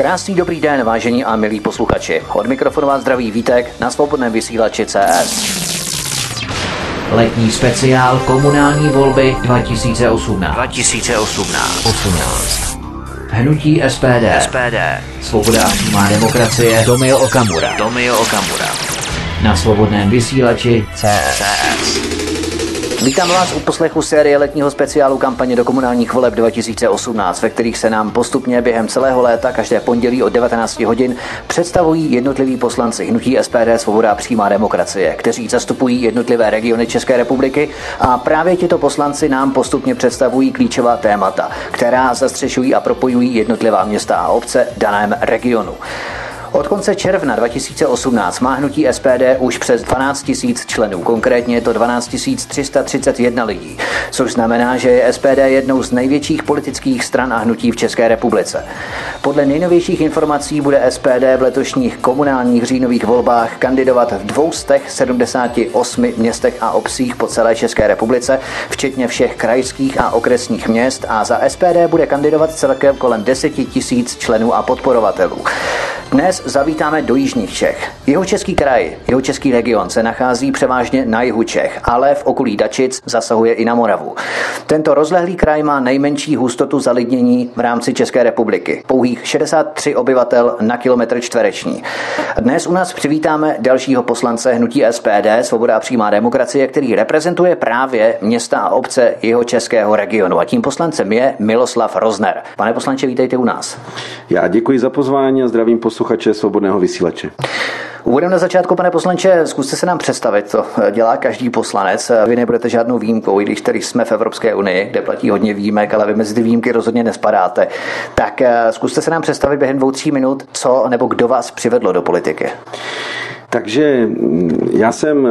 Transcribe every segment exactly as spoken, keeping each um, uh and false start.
Krásný dobrý den, vážení a milí posluchači. Od mikrofonu vás zdraví Vítek na svobodném vysílači C S. Letní speciál komunální volby dva tisíce osmnáct. dva tisíce osmnáct. osmnáct. Hnutí S P D. S P D. Svoboda a demokracie. Tomio Okamura. Tomio Okamura. Na svobodném vysílači C S. Vítám vás u poslechu série letního speciálu kampaně do komunálních voleb dva tisíce osmnáct, ve kterých se nám postupně během celého léta každé pondělí od devatenácti hodin představují jednotliví poslanci hnutí S P D, Svoboda a přímá demokracie, kteří zastupují jednotlivé regiony České republiky, a právě tito poslanci nám postupně představují klíčová témata, která zastřešují a propojují jednotlivá města a obce v daném regionu. Od konce června dva tisíce osmnáct má hnutí S P D už přes dvanáct tisíc členů, konkrétně je to dvanáct tisíc tři sta třicet jedna lidí, což znamená, že je S P D jednou z největších politických stran a hnutí v České republice. Podle nejnovějších informací bude S P D v letošních komunálních říjnových volbách kandidovat v dvou stech sedmdesáti osmi městech a obcích po celé České republice, včetně všech krajských a okresních měst, a za S P D bude kandidovat celkem kolem deseti tisíc členů a podporovatelů. Dnes zavítáme do jižních Čech. Jihočeský kraj, Jihočeský region se nachází převážně na jihu Čech, ale v okolí Dačic zasahuje i na Moravu. Tento rozlehlý kraj má nejmenší hustotu zalidnění v rámci České republiky. Pouhých šedesát tři obyvatel na kilometr čtvereční. Dnes u nás přivítáme dalšího poslance hnutí S P D, Svoboda a přímá demokracie, který reprezentuje právě města a obce Jihočeského regionu. A tím poslancem je Miloslav Rozner. Pane poslanče, vítejte u nás. Já děkuji za pozvání a zdravím posluchače svobodného vysílače. Úvodem na začátku, pane poslanče, zkuste se nám představit, co dělá každý poslanec. Vy nebudete žádnou výjimkou, i když tady jsme v Evropské unii, kde platí hodně výjimek, ale vy mezi ty výjimky rozhodně nespadáte. Tak zkuste se nám představit během dvou, tří minut, co nebo kdo vás přivedlo do politiky. Takže já jsem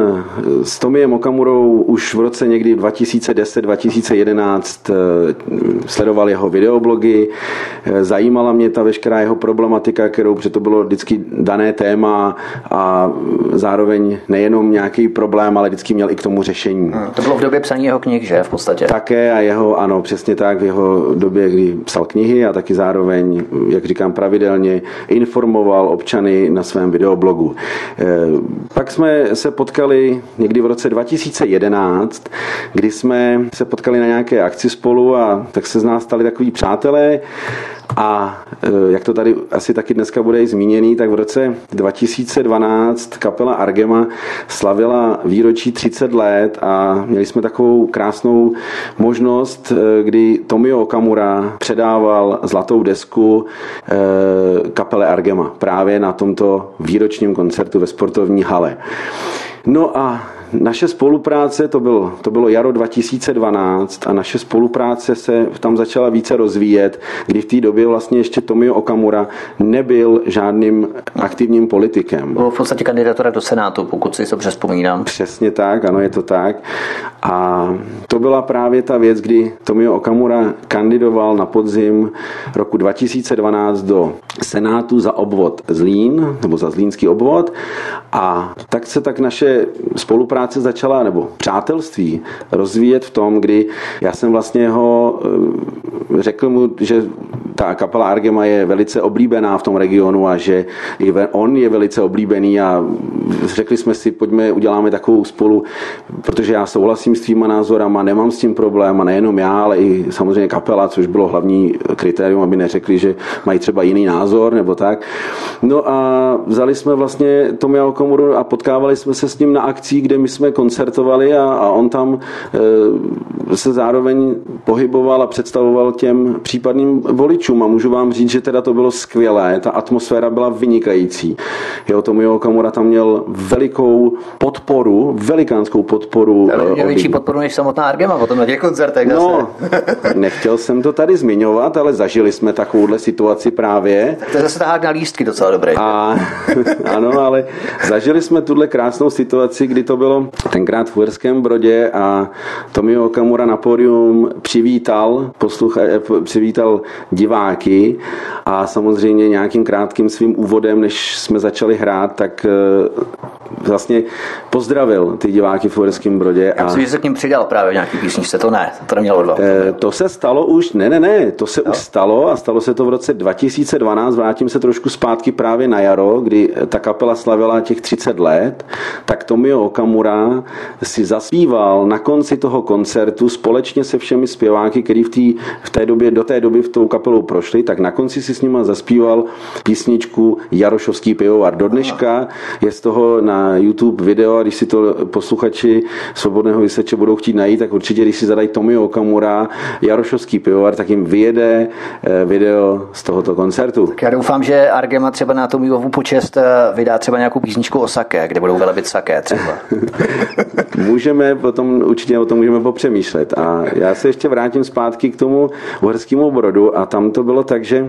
s Tomiem Okamurou už v roce někdy dva tisíce deset, dva tisíce jedenáct sledoval jeho videoblogy. Zajímala mě ta veškerá jeho problematika, kterou protože to bylo vždycky dané téma a zároveň nejenom nějaký problém, ale vždycky měl i k tomu řešení. To bylo v době psaní jeho knih, že v podstatě? Také a jeho, ano, přesně tak, v jeho době, kdy psal knihy a taky zároveň, jak říkám, pravidelně informoval občany na svém videoblogu. Pak jsme se potkali někdy v roce dva tisíce jedenáct, kdy jsme se potkali na nějaké akci spolu a tak se z nás stali takoví přátelé. A jak to tady asi taky dneska bude i zmíněný, tak v roce dva tisíce dvanáct kapela Argema slavila výročí třicet let a měli jsme takovou krásnou možnost, kdy Tomio Okamura předával zlatou desku kapele Argema právě na tomto výročním koncertu ve sportovní hale. No a naše spolupráce, to bylo, to bylo jaro dva tisíce dvanáct a naše spolupráce se tam začala více rozvíjet, kdy v té době vlastně ještě Tomio Okamura nebyl žádným aktivním politikem. Byl v podstatě kandidatura do Senátu, pokud si to přespomínám. Přesně tak, ano, je to tak. A to byla právě ta věc, kdy Tomio Okamura kandidoval na podzim roku dva tisíce dvanáct do Senátu za obvod Zlín, nebo za zlínský obvod, a tak se tak naše spolupráce začala, nebo přátelství, rozvíjet v tom, kdy já jsem vlastně ho řekl mu, že ta kapela Argema je velice oblíbená v tom regionu a že on je velice oblíbený, a řekli jsme si, pojďme, uděláme takovou spolu, protože já souhlasím s tvýma názorama, nemám s tím problém, a nejenom já, ale i samozřejmě kapela, což bylo hlavní kritérium, aby neřekli, že mají třeba jiný názor nebo tak. No a vzali jsme vlastně Tomia Okamuru a potkávali jsme se s ním na akcí, kde my jsme koncertovali, a, a on tam e, se zároveň pohyboval a představoval těm případným voličům, a můžu vám říct, že teda to bylo skvělé, ta atmosféra byla vynikající. Jo, Tomio Okamura tam měl velikou podporu, velikánskou podporu. Měl větší podporu než samotná Argema potom na těch koncertech. No, nechtěl jsem to tady zmiňovat, ale zažili jsme takovouhle situaci právě. To je zase tahák na lístky docela. docela dobrý. A, ano, ale zažili jsme tuhle krásnou situaci, kdy to bylo tenkrát v Uherském Brodě a Tomio Okamura na pódium přivítal, poslucha, přivítal diváky a samozřejmě nějakým krátkým svým úvodem, než jsme začali hrát, tak vlastně pozdravil ty diváky v Uherském Brodě. A... Já myslím, že se k ním přidal právě nějaký písničce, to ne, to nemělo odvahu. To se stalo už, ne, ne, ne, to se no. už stalo a stalo se to v roce dva tisíce dvanáct, vrátím se trošku zpátky právě na jaro, kdy ta kapela slavila těch třicet let, tak Tomio Okamura si zaspíval na konci toho koncertu společně se všemi zpěváky, který v, tý, v té době, do té doby v tou kapelou prošli, tak na konci si s nima zaspíval písničku Jarošovský pivovar. Do dneška je z toho na YouTube video a když si to posluchači Svobodného vysílače budou chtít najít, tak určitě, když si zadají Tomio Okamura Jarošovský pivovar, tak jim vyjede video z tohoto koncertu. Tak já doufám, že Argema třeba na tom Jihovu počest vydá třeba nějakou písničku o sake, kde budou velebit sake třeba. Můžeme potom, určitě o tom můžeme popřemýšlet. A já se ještě vrátím zpátky k tomu Uherskému Brodu a tam to bylo tak, že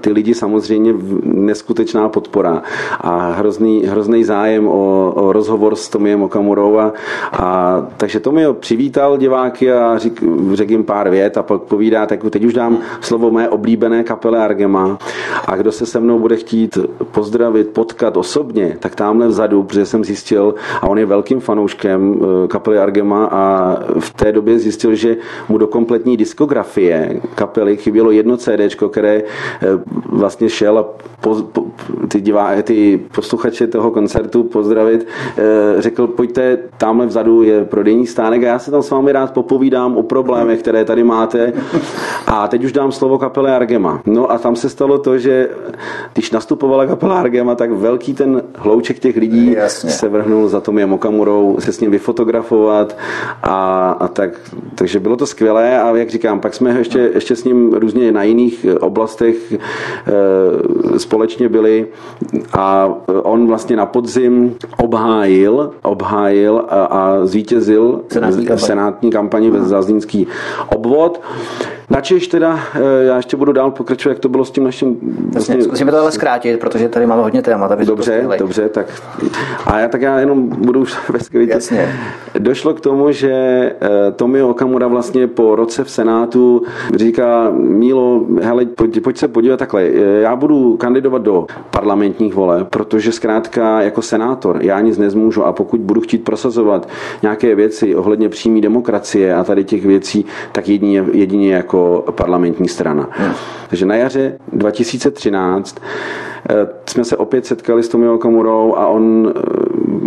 ty lidi samozřejmě neskutečná podpora a hrozný, hrozný zájem o, o rozhovor s Tomiem Okamurou a, a takže Tomio přivítal diváky a řekl řek jim pár vět a pak povídá, tak teď už dám slovo mé oblíbené kapele Argema a kdo se se mnou bude chtít pozdravit, potkat osobně, tak tamhle vzadu, protože jsem zjistil, a on je velkým fanouškem kapely Argema a v té době zjistil, že mu do kompletní diskografie kapely chybělo jedno CDčko, které vlastně šel a po, po, ty, divá, ty posluchače toho koncertu pozdravit, řekl, pojďte, tamhle vzadu je prodejní stánek a já se tam s vámi rád popovídám o problémech, které tady máte a teď už dám slovo kapele Argema. No a tam se stalo to, že když nastupovala kapela Argema, tak velký ten hlouček těch lidí Jasně. se vrhnul za Tomiem Okamurou, se s ním vyfotografovat a, a tak, takže bylo to skvělé a jak říkám, pak jsme ještě, ještě s ním různě na jiných oblastech e, společně byli a on vlastně na podzim obhájil, obhájil a, a zvítězil senátní kampaní, senátní kampaní ve Zlínský obvod. Načež teda, já ještě budu dál pokračovat, jak to bylo s tím naším... Vlastně... Zkusíme to ale zkrátit, protože tady máme hodně témat, aby dobře, to dobře, tak... A já tak já jenom budu už bezkvětě. Jasně. Došlo k tomu, že Tomio Okamura vlastně po roce v Senátu říká, Mílo, hele, pojď, pojď se podívat takhle, já budu kandidovat do parlamentních voleb, protože zkrátka jako senátor já nic nezmůžu a pokud budu chtít prosazovat nějaké věci ohledně přímé demokracie a tady těch věcí, tak jedině, jedině jako parlamentní strana. Hmm. Takže na jaře dva tisíce třináct jsme se opět setkali s Tomio Okamurou a on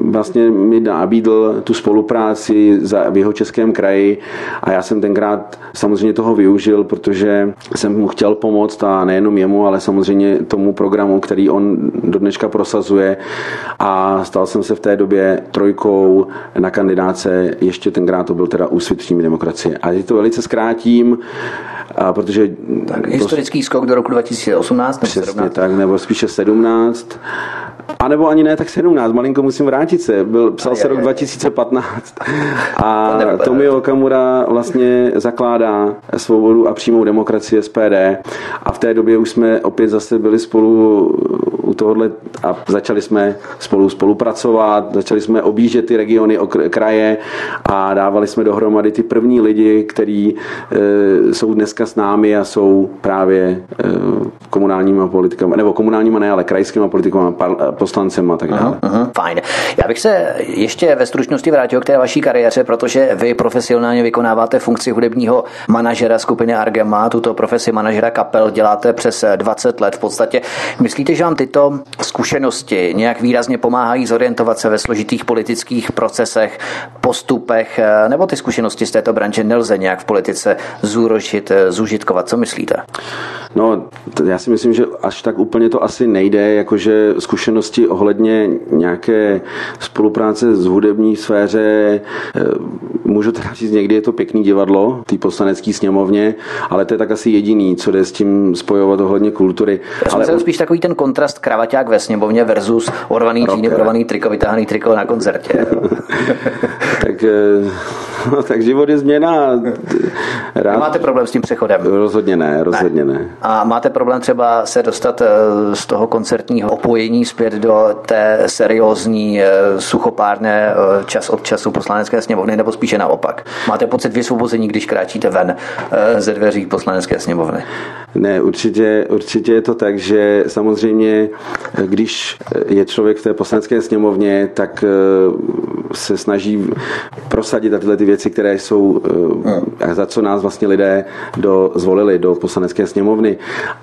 vlastně mi nabídl tu spolupráci za, v Jihočeském kraji a já jsem tenkrát samozřejmě toho využil, protože jsem mu chtěl pomoct a nejenom jemu, ale samozřejmě tomu programu, který on do dneška prosazuje a stal jsem se v té době trojkou na kandidáce, ještě tenkrát to byl teda Úsvit přímé demokracie. A teď to velice zkrátím, a protože... Tak, historický skok do roku dva tisíce osmnáct nebo přesně sedmnáct. Tak, nebo spíše sedmnáct. A nebo ani ne, tak sedmnáct, malinko musím vrátit se. Byl, psal a se je, rok je, dva tisíce patnáct. A to Tomio Okamura vlastně zakládá Svobodu a přímou demokracii S P D. A v té době už jsme opět zase byli spolu u tohohle a začali jsme spolu spolupracovat, začali jsme objíždět ty regiony, kraje a dávali jsme dohromady ty první lidi, kteří e, jsou dneska s námi a jsou právě e, komunálníma politikama, nebo komunálníma ne, ale krajskýma politikama, par, poslancem a tak dále. Aha, aha, fajn. Já bych se ještě ve stručnosti vrátil k té vaší kariéře, protože vy profesionálně vykonáváte funkci hudebního manažera skupiny Argema, tuto profesi manažera kapel děláte přes dvacet let v podstatě. Myslíte, že vám tyto zkušenosti nějak výrazně pomáhají zorientovat se ve složitých politických procesech, postupech, nebo ty zkušenosti z této branže nelze nějak v politice zúročit, zúžitkovat? Co myslíte? No, já si myslím, že až tak úplně to asi nejde, jakože zkušenosti ohledně nějaké spolupráce s hudební sféře, můžu teda říct, někdy je to pěkný divadlo, té poslanecké sněmovně, ale to je tak asi jediný, co jde s tím spojovat ohledně kultury. Já ale jsem on... spíš takový ten kontrast kravaťák ve sněmovně versus orvaný džíny, orvaný triko, vytáhaný triko na koncertě. Tak... No, tak život je změna. Rád... Máte problém s tím přechodem? Rozhodně ne, rozhodně ne. ne. A máte problém třeba se dostat z toho koncertního opojení zpět do té seriózní, suchopárné čas od času Poslanecké sněmovny, nebo spíše naopak? Máte pocit vysvobození, když kráčíte ven ze dveří Poslanecké sněmovny? Ne, určitě, určitě je to tak, že samozřejmě, když je člověk v té Poslanecké sněmovně, tak se snaží prosadit a tyhle ty věci, které jsou a za co nás vlastně lidé do, zvolili do Poslanecké sněmovny.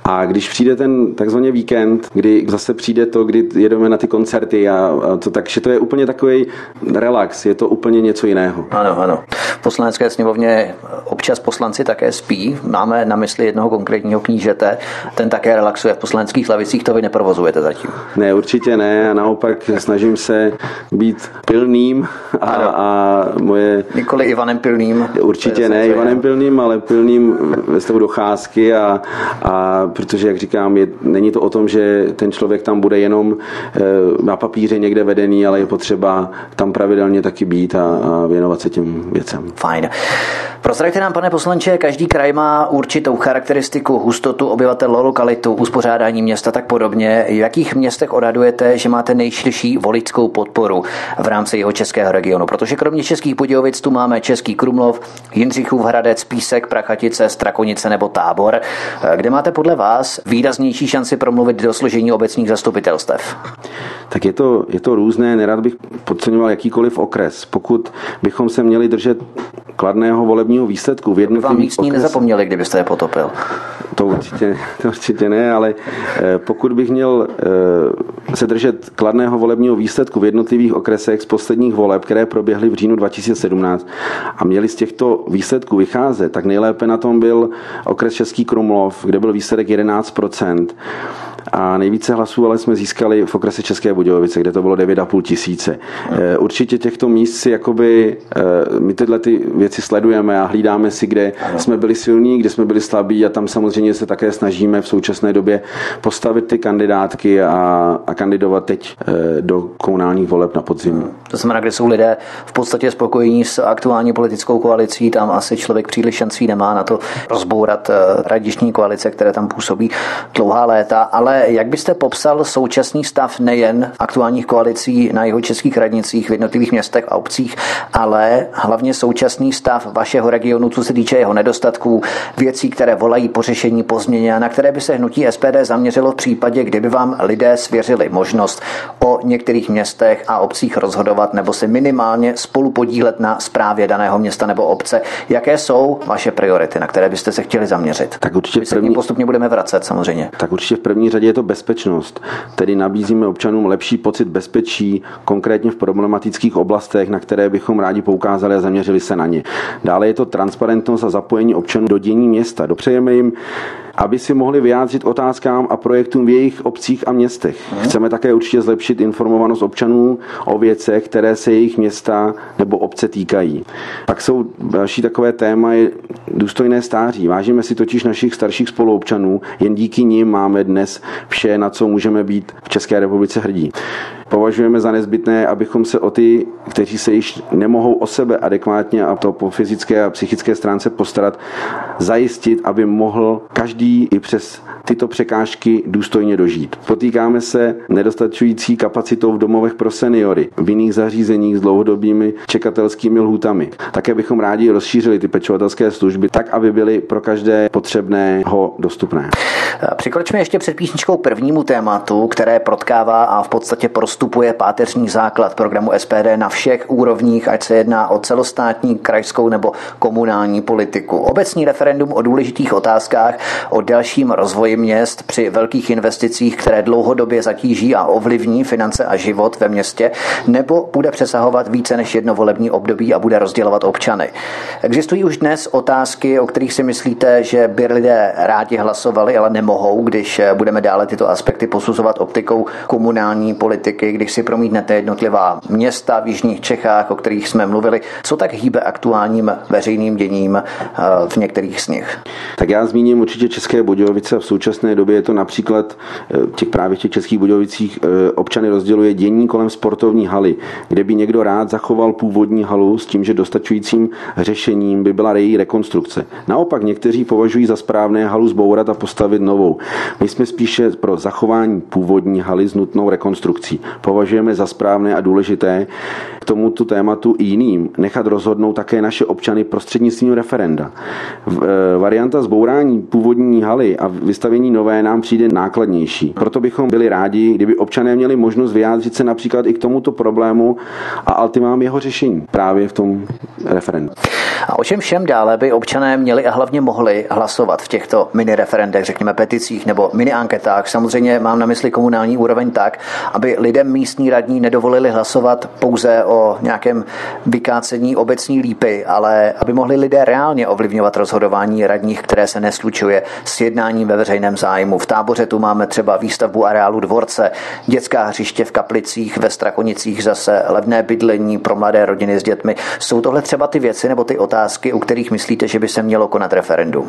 A když přijde ten takzvaný víkend, kdy zase přijde to, kdy jedeme na ty koncerty a, a to, takže to je úplně takový relax, je to úplně něco jiného. Ano, ano. V Poslanecké sněmovně občas poslanci také spí. Máme na mysli jednoho konkrétního knížete, ten také relaxuje v poslaneckých lavicích, to vy neprovozujete zatím. Ne, určitě ne, a naopak snažím se být pilným a, a moje... Nikoli Ivanem Pilným. Určitě ne Ivanem Pilným, ale Pilným ve stavu docházky a, a protože, jak říkám, je, není to o tom, že ten člověk tam bude jenom na papíře někde vedený, ale je potřeba tam pravidelně taky být a, a věnovat se těm věcem. Fajn. Prozraďte nám, pane poslanče, každý kraj má určitou charakteristiku, hustotu obyvatel, lokalitu, uspořádání města tak podobně. V jakých městech odhadujete, že máte nejširší voličskou podporu v rámci jeho českého regionu? Protože kromě Českých Budějovic tu máme Český Krumlov, Jindřichův Hradec, Písek, Prachatice, Strakonice nebo Tábor. Kde máte podle vás výraznější šanci promluvit do složení obecních zastupitelstev? Tak je to, je to různé, nerad bych podceňoval jakýkoliv okres. Pokud bychom se měli držet kladného volebního výsledku v jednotlivých okresech. Vám místní nezapomněli, kdybyste je potopil. To určitě, to určitě ne, ale pokud bych měl se držet kladného volebního výsledku v jednotlivých okresech z posledních voleb, které proběhly v říjnu dva tisíce sedmnáct a měli z těchto výsledků vycházet, tak nejlépe na tom byl okres Český Krumlov, kde byl výsledek jedenáct procent a nejvíce hlasů ale jsme získali v okrese České Budějovice, kde to bylo devět a půl tisíce. Určitě těchto míst si jakoby, my tyhle ty věci sledujeme a hlídáme si, kde jsme byli silní, kde jsme byli slabí a tam samozřejmě se také snažíme v současné době postavit ty kandidátky a, a kandidovat teď do komunálních voleb na podzim. To znamená, kde jsou lidé v podstatě spokojení s aktuální politickou koalicí, tam asi člověk příliš šancí nemá na to rozbourat radiční koalice, které tam působí dlouhá léta, ale jak byste popsal současný stav nejen aktuálních koalicí na jihočeských radnicích, v jednotlivých městech a obcích, ale hlavně současný stav vašeho regionu, co se týče jeho nedostatků, věcí, které volají po řešení, po změně, na které by se hnutí S P D zaměřilo v případě, kdyby vám lidé svěřili možnost o některých městech a obcích rozhodovat nebo se minimálně spolupodílet na správě daného města nebo obce. Jaké jsou vaše priority, na které byste se chtěli zaměřit? Tak určitě my se první... k ním postupně budeme vracet samozřejmě. Tak určitě v první řadě je to bezpečnost. Tedy nabízíme občanům lepší pocit bezpečí, konkrétně v problematických oblastech, na které bychom rádi poukázali a zaměřili se na ně. Dále je to transparentnost a zapojení občanů do dění města. Dopřejeme jim, aby si mohli vyjádřit otázkám a projektům v jejich obcích a městech. Chceme také určitě zlepšit informovanost občanů o věcech, které se jejich města nebo obce týkají. Pak jsou další takové téma je důstojné stáří. Vážíme si totiž našich starších spoluobčanů, jen díky nim máme dnes vše, na co můžeme být v České republice hrdí. Považujeme za nezbytné, abychom se o ty, kteří se již nemohou o sebe adekvátně a to po fyzické a psychické stránce postarat, zajistit, aby mohl každý i přes tyto překážky důstojně dožít. Potýkáme se nedostačující kapacitou v domovech pro seniory, v jiných zařízeních s dlouhodobými čekatelskými lhůtami. Také bychom rádi rozšířili ty pečovatelské služby tak, aby byly pro každé potřebného dostupné. Přikročme ještě před písničkou k prvnímu tématu, které protkává a v podstatě prostupuje páteřní základ programu S P D na všech úrovních, ať se jedná o celostátní, krajskou nebo komunální politiku. Obecní referendum o důležitých otázkách, o dalším rozvoji měst při velkých investicích, které dlouhodobě zatíží a ovlivní finance a život ve městě, nebo bude přesahovat více než jedno volební období a bude rozdělovat občany. Existují už dnes otázky, o kterých si myslíte, že by lidé rádi hlasovali, ale nemohou, když budeme dále tyto aspekty posuzovat optikou komunální politiky, roky, když si promítnete jednotlivá města v jižních Čechách, o kterých jsme mluvili, co tak hýbe aktuálním veřejným děním v některých z nich? Tak já zmíním určitě České Budějovice. V současné době je to například těch právě těch Českých Budějovicích občany rozděluje dění kolem sportovní haly, kde by někdo rád zachoval původní halu s tím, že dostačujícím řešením by byla její rekonstrukce. Naopak někteří považují za správné halu zbourat a postavit novou. My jsme spíše pro zachování původní haly s nutnou rekonstrukcí. Považujeme za správné a důležité k tomuto tématu i jiným nechat rozhodnout také naše občany prostřednictvím referenda. Varianta zbourání původní haly a vystavění nové nám přijde nákladnější. Proto bychom byli rádi, kdyby občané měli možnost vyjádřit se například i k tomuto problému a ultimám jeho řešení právě v tom referendu. A o čem všem dále by občané měli a hlavně mohli hlasovat v těchto mini referendech, řekněme peticích nebo mini anketách? Samozřejmě mám na mysli komunální úroveň tak, aby lidem místní radní nedovolili hlasovat pouze o nějakém vykácení obecní lípy, ale aby mohli lidé reálně ovlivňovat rozhodování radních, které se neslučuje s jednáním ve veřejném zájmu. V Táboře tu máme třeba výstavbu areálu Dvorce, dětská hřiště v Kaplicích, ve Strakonicích zase levné bydlení pro mladé rodiny s dětmi. Jsou tohle třeba ty věci nebo ty otázky, u kterých myslíte, že by se mělo konat referendum?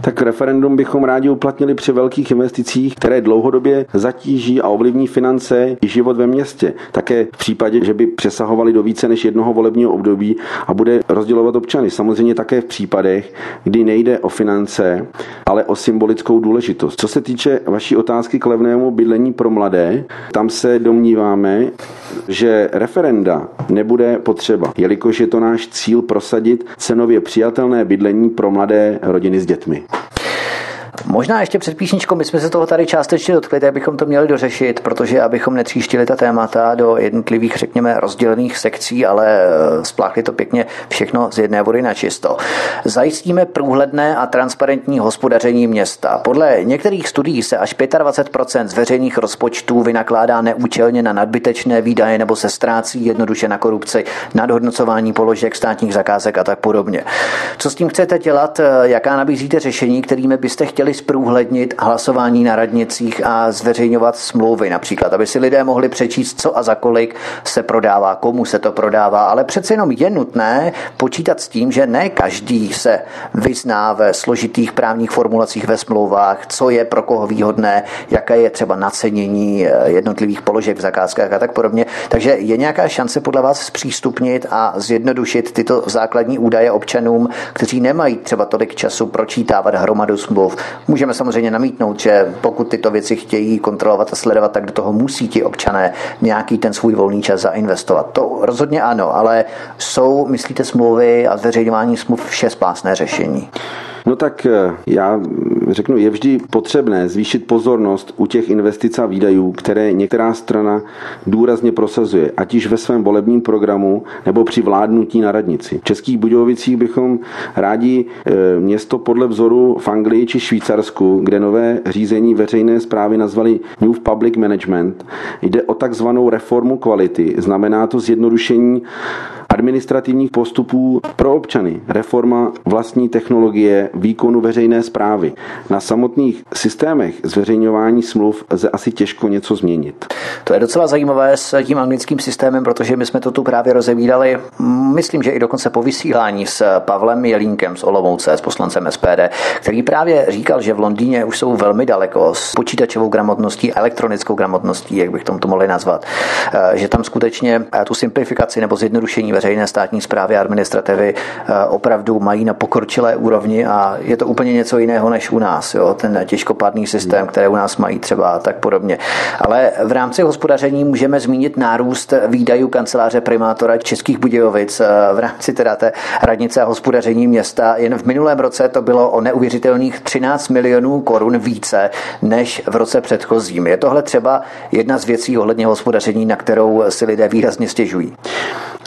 Tak referendum bychom rádi uplatnili při velkých investicích, které dlouhodobě zatíží a ovlivní finance i život ve městě. Také v případě, že by přesahovali do více než jednoho volebního období a bude rozdělovat občany. Samozřejmě také v případech, kdy nejde o finance, ale o symbolickou důležitost. Co se týče vaší otázky k levnému bydlení pro mladé, tam se domníváme, že referenda nebude potřeba, jelikož je to náš cíl prosadit cenově přijatelné bydlení pro mladé rodiny s dětmi. Možná ještě před písničkou, my jsme se toho tady částečně dotkli, tak bychom to měli dořešit, protože abychom netříštili ta témata do jednotlivých, řekněme, rozdělených sekcí, ale spláchli to pěkně všechno z jedné vody na čisto. Zajistíme průhledné a transparentní hospodaření města. Podle některých studií se až dvacet pět procent z veřejných rozpočtů vynakládá neúčelně na nadbytečné výdaje nebo se ztrácí jednoduše na korupci, nadhodnocování položek státních zakázek a tak podobně. Co s tím chcete dělat? Jaká nabízíte řešení, kterými byste chtěli zprůhlednit hlasování na radnicích a zveřejňovat smlouvy například, aby si lidé mohli přečíst, co a za kolik se prodává, komu se to prodává, ale přece jenom je nutné počítat s tím, že ne každý se vyzná ve složitých právních formulacích ve smlouvách, co je pro koho výhodné, jaké je třeba nacenění jednotlivých položek v zakázkách a tak podobně. Takže je nějaká šance podle vás zpřístupnit a zjednodušit tyto základní údaje občanům, kteří nemají třeba tolik času pročítávat hromadu smluv. Můžeme samozřejmě namítnout, že pokud tyto věci chtějí kontrolovat a sledovat, tak do toho musí ti občané nějaký ten svůj volný čas zainvestovat. To rozhodně ano, ale jsou, myslíte, smlouvy a zveřejňování smluv všespásné řešení? No tak já řeknu, je vždy potřebné zvýšit pozornost u těch investic a výdajů, které některá strana důrazně prosazuje, ať již ve svém volebním programu nebo při vládnutí na radnici. V Českých Budějovicích bychom rádi město podle vzoru v Anglii či Švýcarsku, kde nové řízení veřejné správy nazvali New Public Management. Jde o takzvanou reformu kvality, znamená to zjednodušení administrativních postupů pro občany, reforma vlastní technologie výkonu veřejné správy. Na samotných systémech zveřejňování smluv lze asi těžko něco změnit. To je docela zajímavé s tím anglickým systémem, protože my jsme to tu právě rozebírali, myslím, že i dokonce po vysílání s Pavlem Jelínkem z Olomouce, s poslancem S P D, který právě říkal, že v Londýně už jsou velmi daleko s počítačovou gramotností, elektronickou gramotností, jak bych tomu to mohli nazvat, že tam skutečně tu simplifikaci nebo zjednodušení veřejné státní správy a administrativy opravdu mají na pokročilé úrovni a je to úplně něco jiného než u nás, jo? Ten těžkopádný systém, který u nás mají třeba a tak podobně. Ale v rámci hospodaření můžeme zmínit nárůst výdajů kanceláře primátora Českých Budějovic v rámci teda té radnice a hospodaření města. Jen v minulém roce to bylo o neuvěřitelných třináct milionů korun více než v roce předchozím. Je tohle třeba jedna z věcí ohledně hospodaření, na kterou si lidé výrazně stěžují?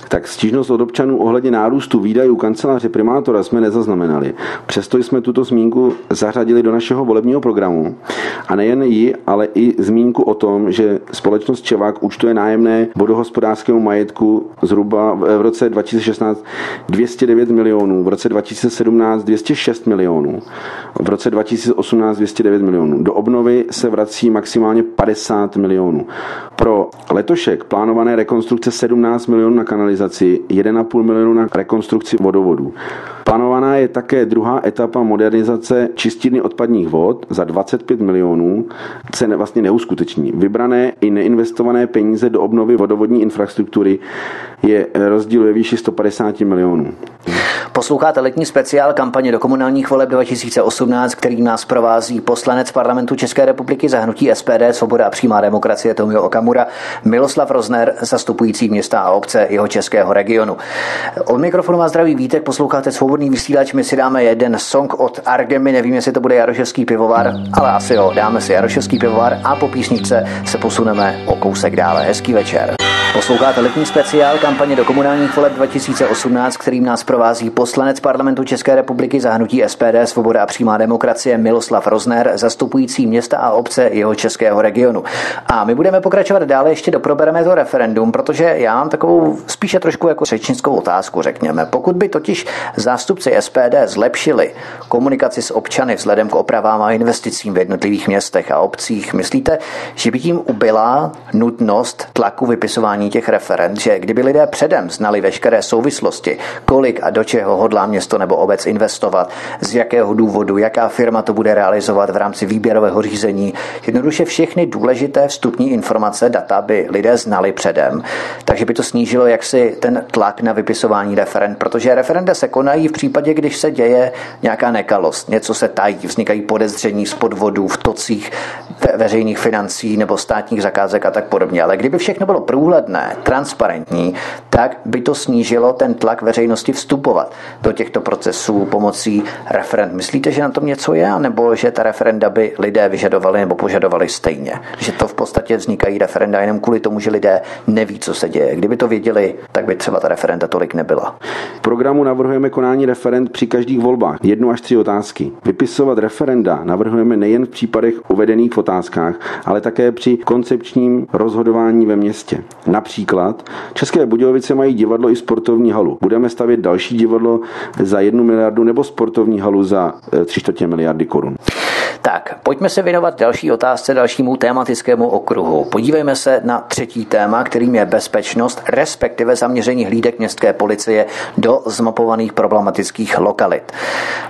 Tak stížnost od občanů ohledně nárůstu výdajů kanceláře primátora jsme nezaznamenali. Přesto jsme tuto zmínku zařadili do našeho volebního programu. A nejen ji, ale i zmínku o tom, že společnost Čevak účtuje nájemné vodohospodářskému majetku zhruba v roce dva tisíce šestnáct dvě stě devět milionů, v roce dva tisíce sedmnáct dvě stě šest milionů, v roce dva tisíce osmnáct dvě stě devět milionů. Do obnovy se vrací maximálně padesát milionů. Pro letošek plánované rekonstrukce sedmnáct milionů na kanalizaci, jeden a půl milionu na rekonstrukci vodovodů. Plánovaná je také druhá etapa modernizace čistírny odpadních vod za dvacet pět milionů, se vlastně neuskuteční. Vybrané i neinvestované peníze do obnovy vodovodní infrastruktury je rozdíl ve výši sto padesát milionů. Posloucháte letní speciál kampaně do komunálních voleb dva tisíce osmnáct, který nás provází poslanec Parlamentu České republiky za hnutí S P D, Svoboda a přímá demokracie Tomio Okamura, Miloslav Rozner, zastupující města a obce Jihočeského regionu. Od mikrofonu vás zdraví Vítek, posloucháte Svobodný vysílač, my si dáme jeden song od Argemy, nevím, jestli to bude Jarošovský pivovar, ale asi jo, dáme si Jarošovský pivovar a po písničce se posuneme o kousek dále. Hezký večer. Posloucháte letní speciál kampaně do komunálních voleb dva tisíce osmnáct, kterým nás provází poslanec Parlamentu České republiky za hnutí S P D, Svoboda a přímá demokracie Miloslav Rozner, zastupující města a obce Jihočeského regionu. A my budeme pokračovat dále, ještě doprobereme to referendum, protože já mám takovou spíše trošku jako řečnickou otázku, řekněme. Pokud by totiž zástupci S P D zlepšili komunikaci s občany vzhledem k opravám a investicím v jednotlivých městech a obcích, myslíte, že by tím ubyla nutnost tlaku vypisování těch referend, že kdyby lidé předem znali veškeré souvislosti, kolik a do čeho hodlá město nebo obec investovat, z jakého důvodu, jaká firma to bude realizovat v rámci výběrového řízení. Jednoduše všechny důležité vstupní informace, data by lidé znali předem, takže by to snížilo jaksi ten tlak na vypisování referend, protože referenda se konají v případě, když se děje nějaká nekalost, něco se tají, vznikají podezření z podvodů v tocích ve veřejných financí nebo státních zakázek a tak podobně. Ale kdyby všechno bylo průhledné, transparentní, tak by to snížilo ten tlak veřejnosti vstupovat do těchto procesů pomocí referend. Myslíte, že na tom něco je, nebo že ta referenda by lidé vyžadovali nebo požadovali stejně? Že to v podstatě vznikají referenda jenom kvůli tomu, že lidé neví, co se děje. Kdyby to věděli, tak by třeba ta referenda tolik nebyla. V programu navrhujeme konání referend při každých volbách. Jednu až tři otázky. Vypisovat referenda navrhujeme nejen v případech uvedených v otázkách, ale také při koncepčním rozhodování ve městě. Například České Budějovice mají divadlo i sportovní halu. Budeme stavět další divadlo za jednu miliardu nebo sportovní halu za tři čtvrtě miliardy korun. Tak, pojďme se věnovat další otázce, dalšímu tematickému okruhu. Podívejme se na třetí téma, kterým je bezpečnost, respektive zaměření hlídek městské policie do zmapovaných problematických lokalit.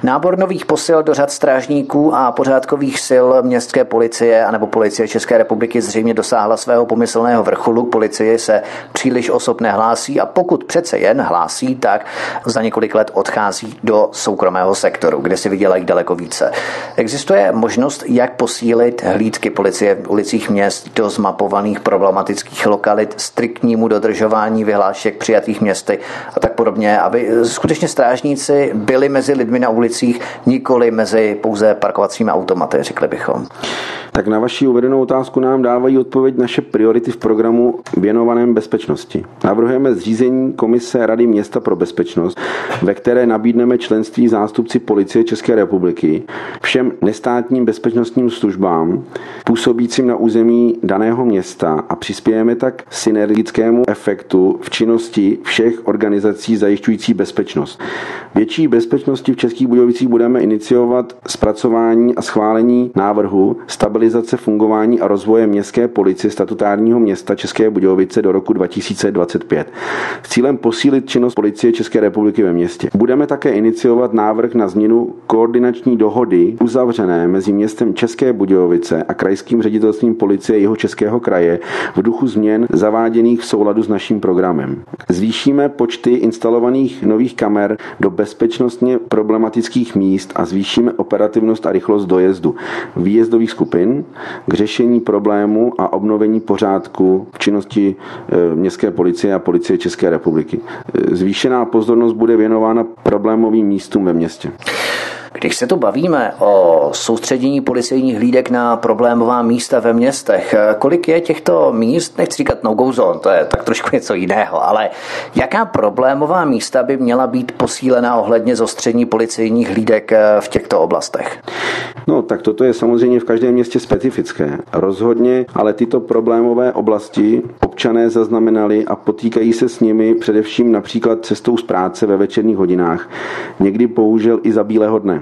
Nábor nových posil do řad strážníků a pořádkových sil městské policie anebo policie České republiky zřejmě dosáhla svého pomyslného vrcholu. Policie se příliš osob nehlásí a pokud přece jen hlásí, tak za několik let odchází do soukromého sektoru, kde si vydělají daleko více. Existuje možnost, jak posílit hlídky policie v ulicích měst do zmapovaných problematických lokalit, striktnímu dodržování vyhlášek přijatých městy a tak podobně, aby skutečně strážníci byli mezi lidmi na ulicích, nikoli mezi pouze parkovacími automaty, řekli bychom. Tak na vaši uvedenou otázku nám dávají odpověď naše priority v programu věnovaném bezpečnosti. Navrhujeme zřízení komise Rady města pro bezpečnost, ve které nabídneme členství zástupci policie České republiky všem nestátním bezpečnostním službám působícím na území daného města a přispějeme tak synergickému efektu v činnosti všech organizací zajišťující bezpečnost. Větší bezpečnosti v Českých Budějovicích budeme iniciovat zpracování a schválení návrhu stabilizace fungování a rozvoje městské policie statutárního města České Budějovice do roku dva tisíce dvacet pět s cílem posílit činnost policie České republiky ve městě. Budeme také iniciovat návrh na změnu koordinační dohody uzavřené mezi městem České Budějovice a krajským ředitelstvím policie Jihočeského kraje v duchu změn zaváděných v souladu s naším programem. Zvýšíme počty instalovaných nových kamer do bezpečnostně problematických míst a zvýšíme operativnost a rychlost dojezdu výjezdových skupin k řešení problému a obnovení pořádku v činnosti městské policie a policie České republiky. Zvýšená pozornost bude věnována problémovým místům ve městě. Když se tu bavíme o soustředění policejních hlídek na problémová místa ve městech, kolik je těchto míst, nechci říkat no go zone, to je tak trošku něco jiného, ale jaká problémová místa by měla být posílena ohledně zostření policejních hlídek v těchto oblastech? No tak toto je samozřejmě v každém městě specifické. Rozhodně, ale tyto problémové oblasti občané občané zaznamenali a potýkají se s nimi především například cestou z práce ve večerních hodinách, někdy bohužel i za bílého dne.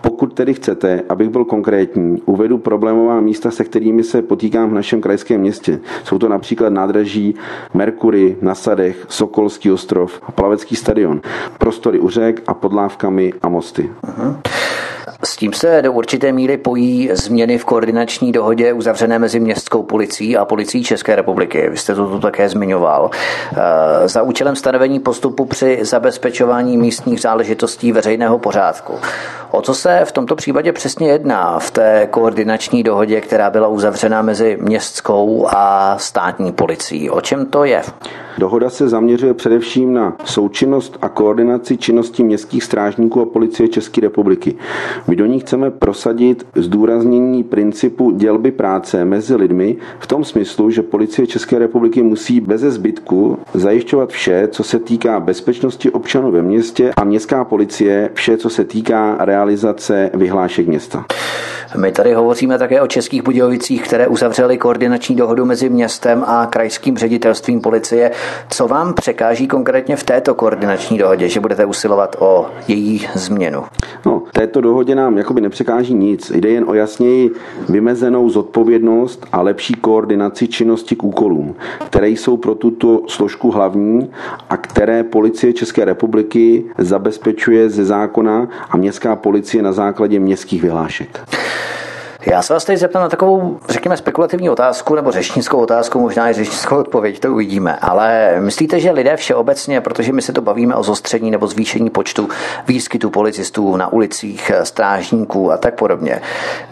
Pokud tedy chcete, abych byl konkrétní, uvedu problémová místa, se kterými se potýkám v našem krajském městě. Jsou to například nádraží Merkury, na Sadech, Sokolský ostrov a Plavecký stadion, prostory u řek a pod lávkami a mosty. Aha. S tím se do určité míry pojí změny v koordinační dohodě uzavřené mezi městskou policií a policií České republiky. Vy jste to tu také zmiňoval. E, za účelem stanovení postupu při zabezpečování místních záležitostí veřejného pořádku. O co se v tomto případě přesně jedná v té koordinační dohodě, která byla uzavřena mezi městskou a státní policií? O čem to je? Dohoda se zaměřuje především na součinnost a koordinaci činnosti městských strážníků a policie České republiky. My do ní chceme prosadit zdůraznění principu dělby práce mezi lidmi v tom smyslu, že policie České republiky musí beze zbytku zajišťovat vše, co se týká bezpečnosti občanů ve městě, a městská policie vše, co se týká realizace vyhlášek města. My tady hovoříme také o Českých Budějovicích, které uzavřely koordinační dohodu mezi městem a krajským ředitelstvím policie. Co vám překáží konkrétně v této koordinační dohodě, že budete usilovat o její změnu? No, této dohodě nám jakoby nepřekáží nic. Jde jen o jasněji vymezenou zodpovědnost a lepší koordinaci činnosti k úkolům, které jsou pro tuto složku hlavní a které policie České republiky zabezpečuje ze zákona a městská policie na základě městských vyhlášek. Já se vás tady zeptám na takovou, řekněme, spekulativní otázku nebo řečnickou otázku, možná i řečnickou odpověď, to uvidíme, ale myslíte, že lidé všeobecně, protože my se to bavíme o zostření nebo zvýšení počtu výskytu policistů na ulicích, strážníků a tak podobně,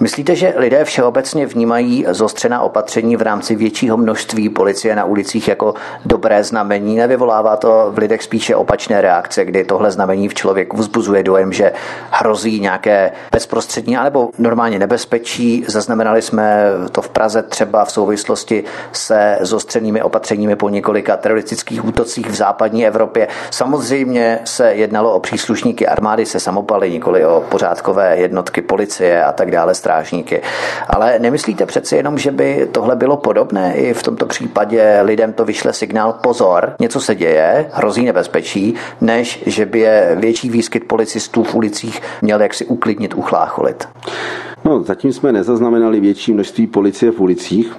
myslíte, že lidé všeobecně vnímají zostřená opatření v rámci většího množství policie na ulicích jako dobré znamení? Nevyvolává to v lidech spíše opačné reakce, kdy tohle znamení v člověku vzbuzuje dojem, že hrozí nějaké bezprostřední anebo normálně nebezpečí? Zaznamenali jsme to v Praze třeba v souvislosti se zostřenými opatřeními po několika teroristických útocích v západní Evropě. Samozřejmě se jednalo o příslušníky armády se samopaly, nikoli o pořádkové jednotky policie a tak dále, strážníky. Ale nemyslíte přeci jenom, že by tohle bylo podobné? I v tomto případě lidem to vyšle signál pozor, něco se děje, hrozí nebezpečí, než že by je větší výskyt policistů v ulicích měl jaksi uklidnit, uchlácholit. No, zatím jsme nezaznamenali větší množství policie v ulicích.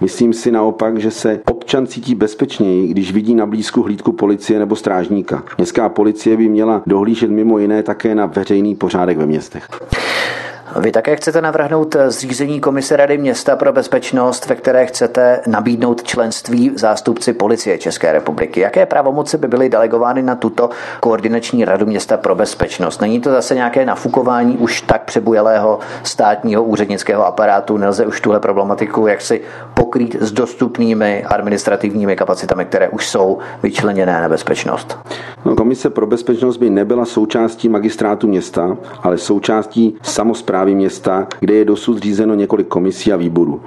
Myslím si naopak, že se občan cítí bezpečněji, když vidí na blízku hlídku policie nebo strážníka. Městská policie by měla dohlížet mimo jiné také na veřejný pořádek ve městech. Vy také chcete navrhnout zřízení komise Rady města pro bezpečnost, ve které chcete nabídnout členství zástupci policie České republiky. Jaké pravomoci by byly delegovány na tuto koordinační radu města pro bezpečnost? Není to zase nějaké nafukování už tak přebujelého státního úřednického aparátu? Nelze už tuhle problematiku jaksi pokrýt s dostupnými administrativními kapacitami, které už jsou vyčleněné na bezpečnost? No, komise pro bezpečnost by nebyla součástí magistrátu města, ale součástí samosprávy města, kde je dosud zřízeno několik komisí a výborů.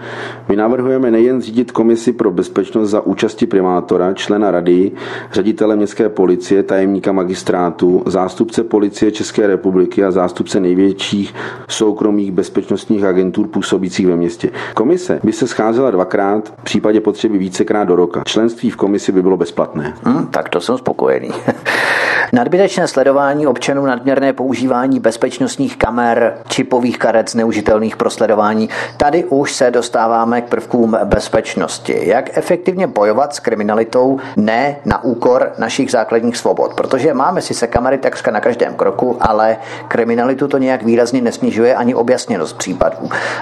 My navrhujeme nejen zřídit komisi pro bezpečnost za účasti primátora, člena rady, ředitele městské policie, tajemníka magistrátu, zástupce policie České republiky a zástupce největších soukromých bezpečnostních agentur působících ve městě. Komise by se scházela dvakrát, v případě potřeby vícekrát do roka. Členství v komisi by bylo bezplatné. Hmm, tak to jsem spokojený. Nadbytečné sledování občanů, nadměrné používání bezpečnostních kamer, čipových karet zneužitelných pro sledování. Tady už se dostáváme k prvkům bezpečnosti. Jak efektivně bojovat s kriminalitou ne na úkor našich základních svobod? Protože máme sice kamery takřka na každém kroku, ale kriminalitu to nějak výrazně nesnižuje ani objasněnost případů.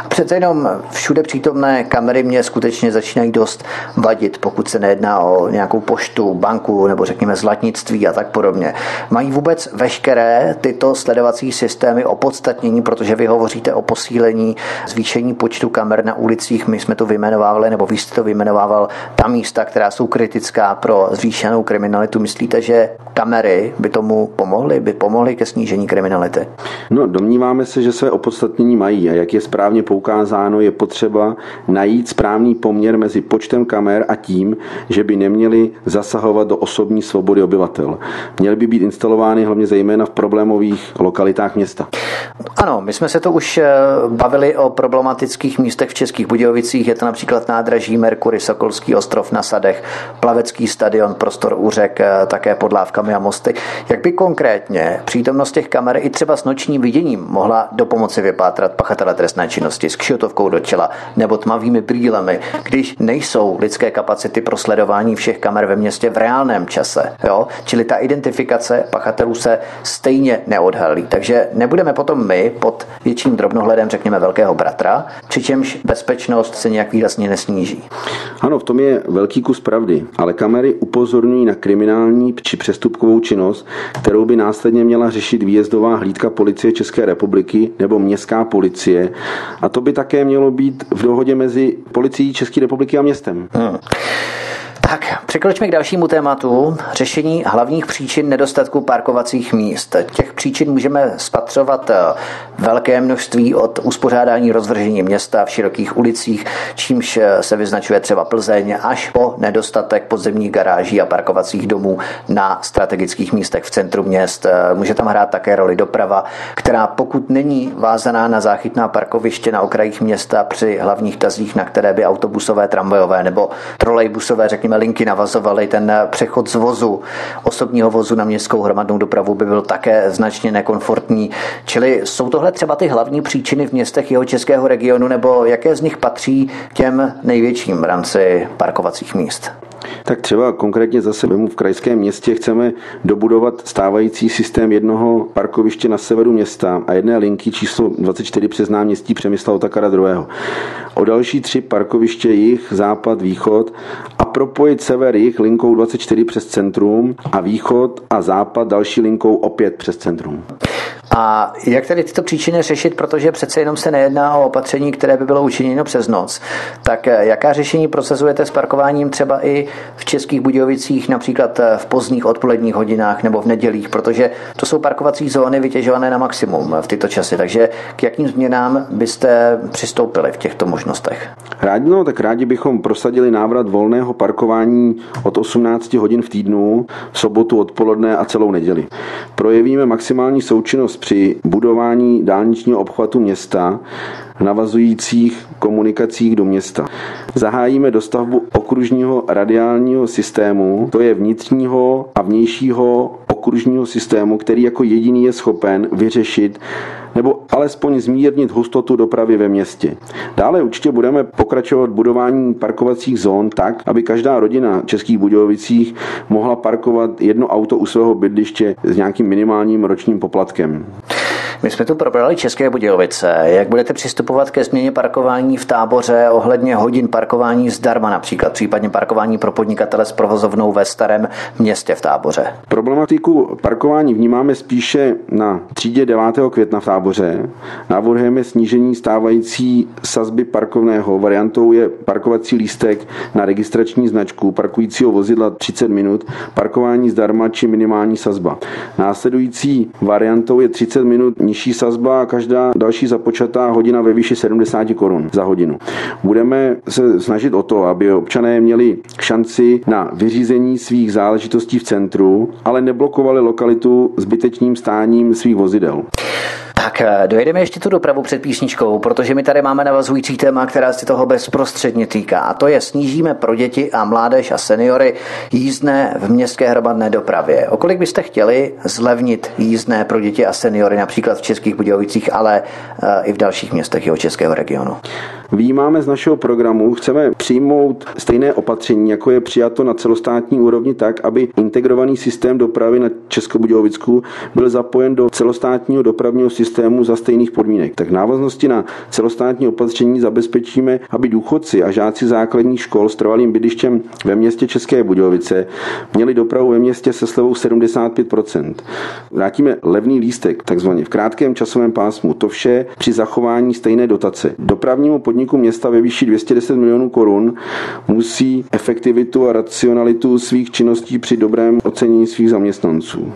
Přece jenom všude přítomné kamery mě skutečně začínají dost vadit, pokud se nejedná o nějakou poštu, banku nebo řekněme zlatnictví a tak podobně. Mají vůbec veškeré tyto sledovací systémy opodstatnění, protože vy hovoříte o posílení, zvýšení počtu kamer na ulicích, my jsme to vyjmenovávali, nebo vy jste to vyjmenovával, ta místa, která jsou kritická pro zvýšenou kriminalitu. Myslíte, že kamery by tomu pomohly, by pomohly ke snížení kriminality? No, domníváme se, že své opodstatnění mají a jak je správně poukázáno, je potřeba najít správný poměr mezi počtem kamer a tím, že by neměli zasahovat do osobní svobody obyvatel. Měli by by být instalovány hlavně zejména v problémových lokalitách města. Ano, my jsme se to už bavili o problematických místech v Českých Budějovicích. Je to například nádraží Merkury, Sokolský ostrov na Sadech, Plavecký stadion, prostor u řek, také pod lávkami a mosty. Jak by konkrétně přítomnost těch kamer i třeba s nočním viděním mohla dopomoci vypátrat pachatele trestné činnosti s kšiotovkou do čela nebo tmavými brýlemi, když nejsou lidské kapacity pro sledování všech kamer ve městě v reálném čase? Jo? Čili ta identifikace pachatelů se stejně neodhalí. Takže nebudeme potom my pod větším drobnohledem, řekněme, velkého bratra, přičemž bezpečnost se nějak výrazně nesníží. Ano, v tom je velký kus pravdy, ale kamery upozorňují na kriminální či přestupkovou činnost, kterou by následně měla řešit výjezdová hlídka policie České republiky nebo městská policie. A to by také mělo být v dohodě mezi policií České republiky a městem. Hmm. Tak, překročme k dalšímu tématu, řešení hlavních příčin nedostatku parkovacích míst. Těch příčin můžeme spatřovat velké množství od uspořádání rozvržení města v širokých ulicích, čímž se vyznačuje třeba Plzeň, až po nedostatek podzemních garáží a parkovacích domů na strategických místech v centru měst. Může tam hrát také roli doprava, která pokud není vázaná na záchytná parkoviště na okrajích města při hlavních tazích, na které by autobusové, tramvajové nebo trolejbusové, řekněme, linky navazovaly, ten přechod z vozu, osobního vozu na městskou hromadnou dopravu by byl také značně nekomfortní. Čili jsou tohle třeba ty hlavní příčiny v městech jihočeského regionu, nebo jaké z nich patří těm největším v rámci parkovacích míst? Tak třeba konkrétně zase v krajském městě chceme dobudovat stávající systém jednoho parkoviště na severu města a jedné linky číslo dvacet čtyři přes náměstí Přemysla Takara druhého. O další tři parkoviště jih, západ, východ a propojit sever jih linkou dvacet čtyři přes centrum a východ a západ další linkou opět přes centrum. A jak tedy tyto příčiny řešit, protože přece jenom se nejedná o opatření, které by bylo učiněno přes noc. Tak jaká řešení procesujete s parkováním třeba i v Českých Budějovicích, například v pozdních odpoledních hodinách nebo v nedělích, protože to jsou parkovací zóny vytěžované na maximum v tyto časy. Takže k jakým změnám byste přistoupili v těchto možnostech? Rádi, no, tak rádi bychom prosadili návrat volného parkování od osmnácti hodin v týdnu, v sobotu odpoledne a celou neděli. Projevíme maximální součinnost při budování dálničního obchvatu města navazujících komunikacích do města. Zahájíme dostavbu okružního radiálního systému, to je vnitřního a vnějšího okružního systému, který jako jediný je schopen vyřešit nebo alespoň zmírnit hustotu dopravy ve městě. Dále určitě budeme pokračovat budování parkovacích zón tak, aby každá rodina v Českých Budějovicích mohla parkovat jedno auto u svého bydliště s nějakým minimálním ročním poplatkem. My jsme tu probrali České Budějovice. Jak budete přistupovat ke změně parkování v Táboře ohledně hodin parkování zdarma například, případně parkování pro podnikatele s provozovnou ve starém městě v Táboře? Problematiku parkování vnímáme spíše na třídě devátého května v Táboře. Navrhujeme snížení stávající sazby parkovného. Variantou je parkovací lístek na registrační značku parkujícího vozidla třicet minut, parkování zdarma či minimální sazba. Následující variantou je třicet minut nižší sazba a každá další započatá hodina ve výši sedmdesát korun za hodinu. Budeme se snažit o to, aby občané měli šanci na vyřízení svých záležitostí v centru, ale neblokovali lokalitu zbytečným stáním svých vozidel. Tak dojedeme ještě tu dopravu před písničkou, protože my tady máme navazující téma, která se toho bezprostředně týká. A to je snížíme pro děti a mládež a seniory jízdné v městské hromadné dopravě. O kolik byste chtěli zlevnit jízdné pro děti a seniory například v Českých Budějovicích, ale i v dalších městech jihočeského regionu? Vyjímáme z našeho programu, chceme přijmout stejné opatření, jako je přijato na celostátní úrovni tak, aby integrovaný systém dopravy na Českobudějovicku byl zapojen do celostátního dopravního systému za stejných podmínek. Tak v návaznosti na celostátní opatření zabezpečíme, aby důchodci a žáci základních škol s trvalým bydlištěm ve městě České Budějovice měli dopravu ve městě se slevou sedmdesát pět procent. Vrátíme levný lístek, takzvaně v krátkém časovém pásmu. To vše při zachování stejné dotace. Dopravnímu podniku města ve výši dvě stě deset milionů korun musí efektivitu a racionalitu svých činností při dobrém ocenění svých zaměstnanců.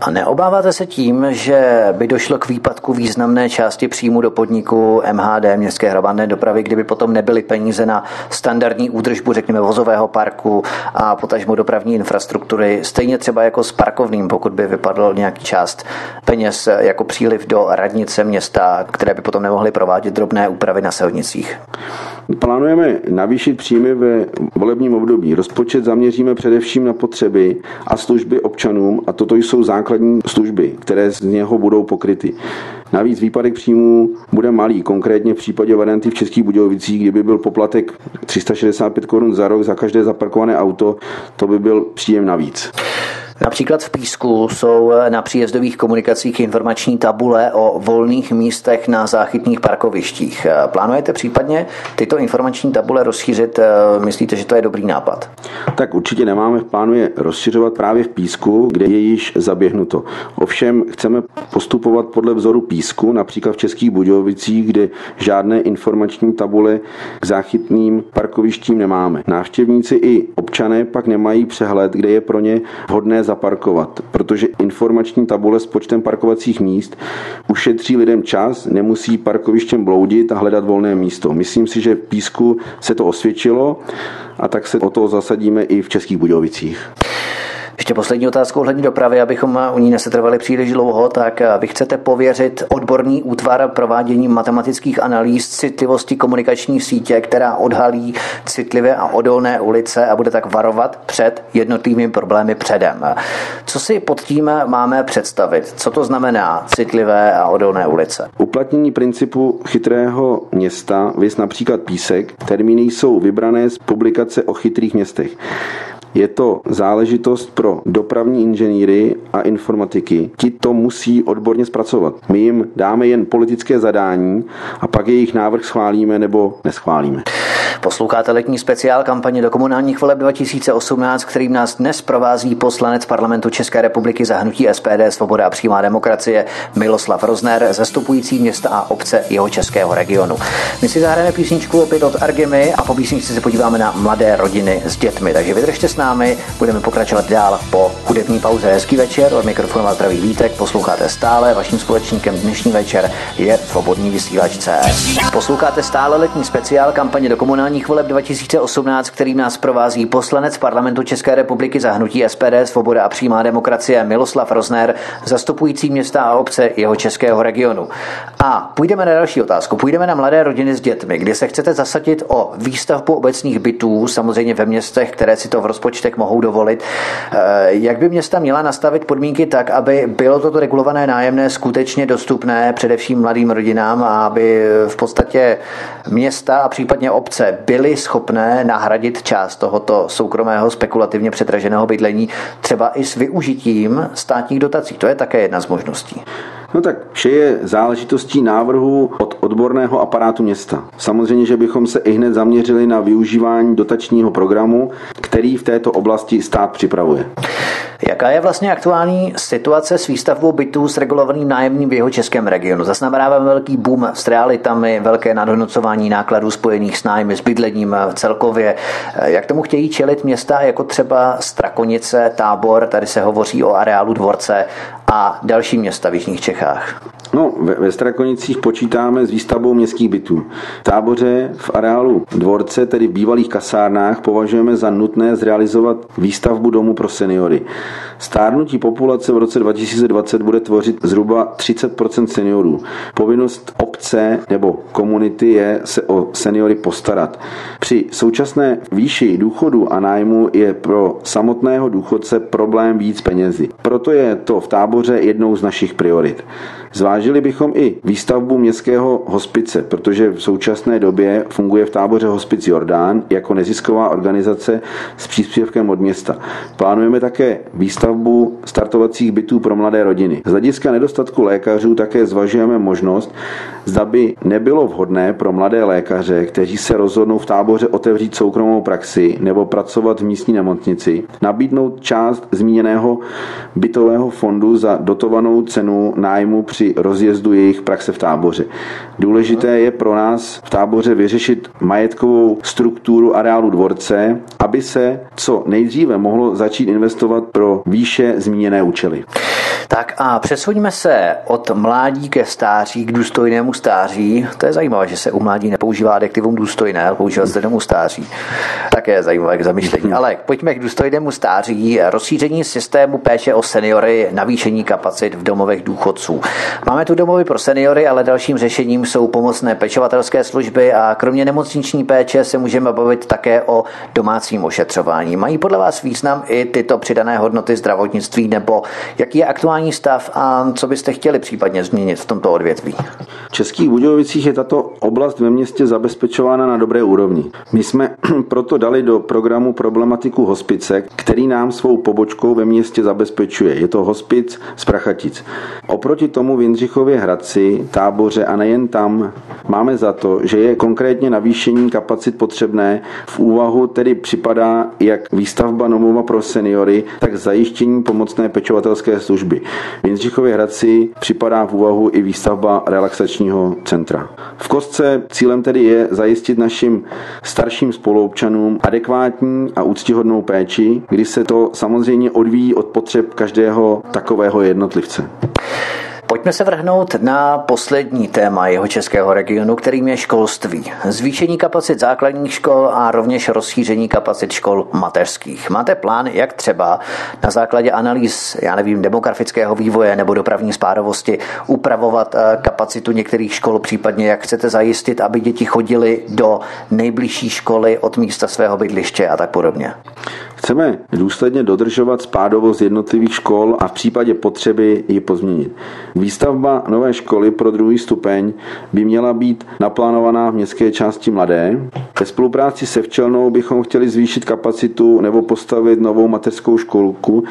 A neobáváte se tím, že by došlo došlo k výpadku významné části příjmu do podniku M H D, městské hromadné dopravy, kdyby potom nebyly peníze na standardní údržbu, řekněme, vozového parku a potažmo dopravní infrastruktury, stejně třeba jako s parkovným, pokud by vypadl nějaký část peněz jako příliv do radnice města, které by potom nemohly provádět drobné úpravy na silnicích. Plánujeme navýšit příjmy ve volebním období. Rozpočet zaměříme především na potřeby a služby občanům a toto jsou základní služby, které z něho budou pokryty. Navíc výpadek příjmů bude malý, konkrétně v případě varianty v Českých Budějovicích, kdyby byl poplatek tři sta šedesát pět korun za rok za každé zaparkované auto, to by byl příjem navíc. Například v Písku jsou na příjezdových komunikacích informační tabule o volných místech na záchytných parkovištích. Plánujete případně tyto informační tabule rozšířit? Myslíte, že to je dobrý nápad? Tak určitě nemáme v plánu je rozšiřovat právě v Písku, kde je již zaběhnuto. Ovšem chceme postupovat podle vzoru Písku, například v Českých Budějovicích, kde žádné informační tabule k záchytným parkovištím nemáme. Návštěvníci i občané pak nemají přehled, kde je pro ně vhodné zaparkovat, protože informační tabule s počtem parkovacích míst ušetří lidem čas, nemusí parkovištěm bloudit a hledat volné místo. Myslím si, že v Písku se to osvědčilo a tak se o to zasadíme i v Českých Budějovicích. Ještě poslední otázka ohledně dopravy, abychom u ní nesetrvali příliš dlouho, tak vy chcete pověřit odborný útvar prováděním matematických analýz citlivosti komunikační sítě, která odhalí citlivé a odolné ulice a bude tak varovat před jednotlivými problémy předem. Co si pod tím máme představit? Co to znamená citlivé a odolné ulice? Uplatnění principu chytrého města, viz například Písek, termíny jsou vybrané z publikace o chytrých městech. Je to záležitost pro dopravní inženýry a informatiky. Ti to musí odborně zpracovat. My jim dáme jen politické zadání a pak jejich návrh schválíme nebo neschválíme. Posloucháte letní speciál kampaně do komunálních voleb dva tisíce osmnáct, kterým nás dnes provází poslanec Parlamentu České republiky za hnutí S P D Svoboda a přímá demokracie Miloslav Rozner, zastupující města a obce Jihočeského regionu. My si zahrajeme písničku opět od Argemy a po písničce se podíváme na mladé rodiny s dětmi. Takže vydržte s námi, budeme pokračovat dál po hudební pauze. Hezký večer, od mikrofonu vás zdraví Vítek, posloucháte stále, vaším společníkem dnešní večer je Svobodný vysílač C S. Posloucháte stále letní speciál kampaně do komunálních voleb dva tisíce osmnáct, kterým nás provází poslanec Parlamentu České republiky za hnutí S P D Svoboda a přímá demokracie Miloslav Rozner, zastupující města a obce Jihočeského regionu. A půjdeme na další otázku. Půjdeme na mladé rodiny s dětmi, kdy se chcete zasadit o výstavbu obecních bytů, samozřejmě ve městech, které si to v rozpočtech mohou dovolit. Jak by města měla nastavit podmínky tak, aby bylo toto regulované nájemné skutečně dostupné především mladým rodinám a aby v podstatě města a případně obce byly schopné nahradit část tohoto soukromého spekulativně předraženého bydlení třeba i s využitím státních dotací. To je také jedna z možností. No tak vše je záležitostí návrhu od odborného aparátu města. Samozřejmě, že bychom se i hned zaměřili na využívání dotačního programu, který v této oblasti stát připravuje. Jaká je vlastně aktuální situace s výstavbou bytů s regulovaným nájemním v Jihočeském regionu? Zaznamenáváme velký boom s realitami, velké nadhodnocování nákladů spojených s nájmy, s bydlením celkově. Jak tomu chtějí čelit města jako třeba Strakonice, Tábor, tady se hovoří o areálu Dvorce a další města v jižních Čechách? No, ve, ve Strakonicích počítáme s výstavbou městských bytů. V Táboře, v areálu Dvorce, tedy v bývalých kasárnách, považujeme za nutné zrealizovat výstavbu domu pro seniory. Stárnutí populace v roce dva tisíce dvacet bude tvořit zhruba třicet procent seniorů. Povinnost obce nebo komunity je se o seniory postarat. Při současné výši důchodu a nájmu je pro samotného důchodce problém víc penězi. Proto je to v Táboře jednou z našich priorit. Zvážili bychom i výstavbu městského hospice, protože v současné době funguje v Táboře hospic Jordán jako nezisková organizace s příspěvkem od města. Plánujeme také výstavbu startovacích bytů pro mladé rodiny. Z hlediska nedostatku lékařů také zvažujeme možnost, zda by nebylo vhodné pro mladé lékaře, kteří se rozhodnou v Táboře otevřít soukromou praxi nebo pracovat v místní nemocnici, nabídnout část zmíněného bytového fondu za dotovanou cenu nájmu při při rozjezdu jejich praxe v Táboře. Důležité je pro nás v Táboře vyřešit majetkovou strukturu areálu dvorce, aby se co nejdříve mohlo začít investovat pro výše zmíněné účely. Tak a přesuňme se od mládí ke stáří, k důstojnému stáří. To je zajímavé, že se u mládí nepoužívá adjektivum důstojné, ale používá se jenom stáří. Také je zajímavé k zamyšlení. Ale pojďme k důstojnému stáří. Rozšíření systému péče o seniory, navýšení kapacit v domovech důchodců. Máme tu domovy pro seniory, ale dalším řešením jsou pomocné pečovatelské služby a kromě nemocniční péče se můžeme bavit také o domácím ošetřování. Mají podle vás význam i tyto přidané hodnoty zdravotnictví, nebo jaký je aktuální stav a co byste chtěli případně změnit v tomto odvětví? V Českých Budějovicích je tato oblast ve městě zabezpečována na dobré úrovni. My jsme proto dali do programu problematiku hospice, který nám svou pobočkou ve městě zabezpečuje. Je to hospic z Prachatic. Oproti tomu v Jindřichově Hradci, Táboře a nejen tam máme za to, že je konkrétně navýšení kapacit potřebné. V úvahu tedy připadá jak výstavba domova pro seniory, tak zajištění pomocné pečovatelské služby. V Jindřichově Hradci připadá v úvahu i výstavba relaxačního centra. V kostce cílem tedy je zajistit našim starším spoluobčanům adekvátní a úctyhodnou péči, kdy se to samozřejmě odvíjí od potřeb každého takového jednotlivce. Pojďme se vrhnout na poslední téma jihočeského regionu, kterým je školství. Zvýšení kapacit základních škol a rovněž rozšíření kapacit škol mateřských. Máte plán, jak třeba na základě analýz, já nevím, demografického vývoje nebo dopravní spárovosti upravovat kapacitu některých škol, případně jak chcete zajistit, aby děti chodily do nejbližší školy od místa svého bydliště a tak podobně? Chceme důsledně dodržovat spádovost jednotlivých škol a v případě potřeby ji pozměnit. Výstavba nové školy pro druhý stupeň by měla být naplánovaná v městské části Mladé. Ve spolupráci se Včelnou bychom chtěli zvýšit kapacitu nebo postavit novou mateřskou školku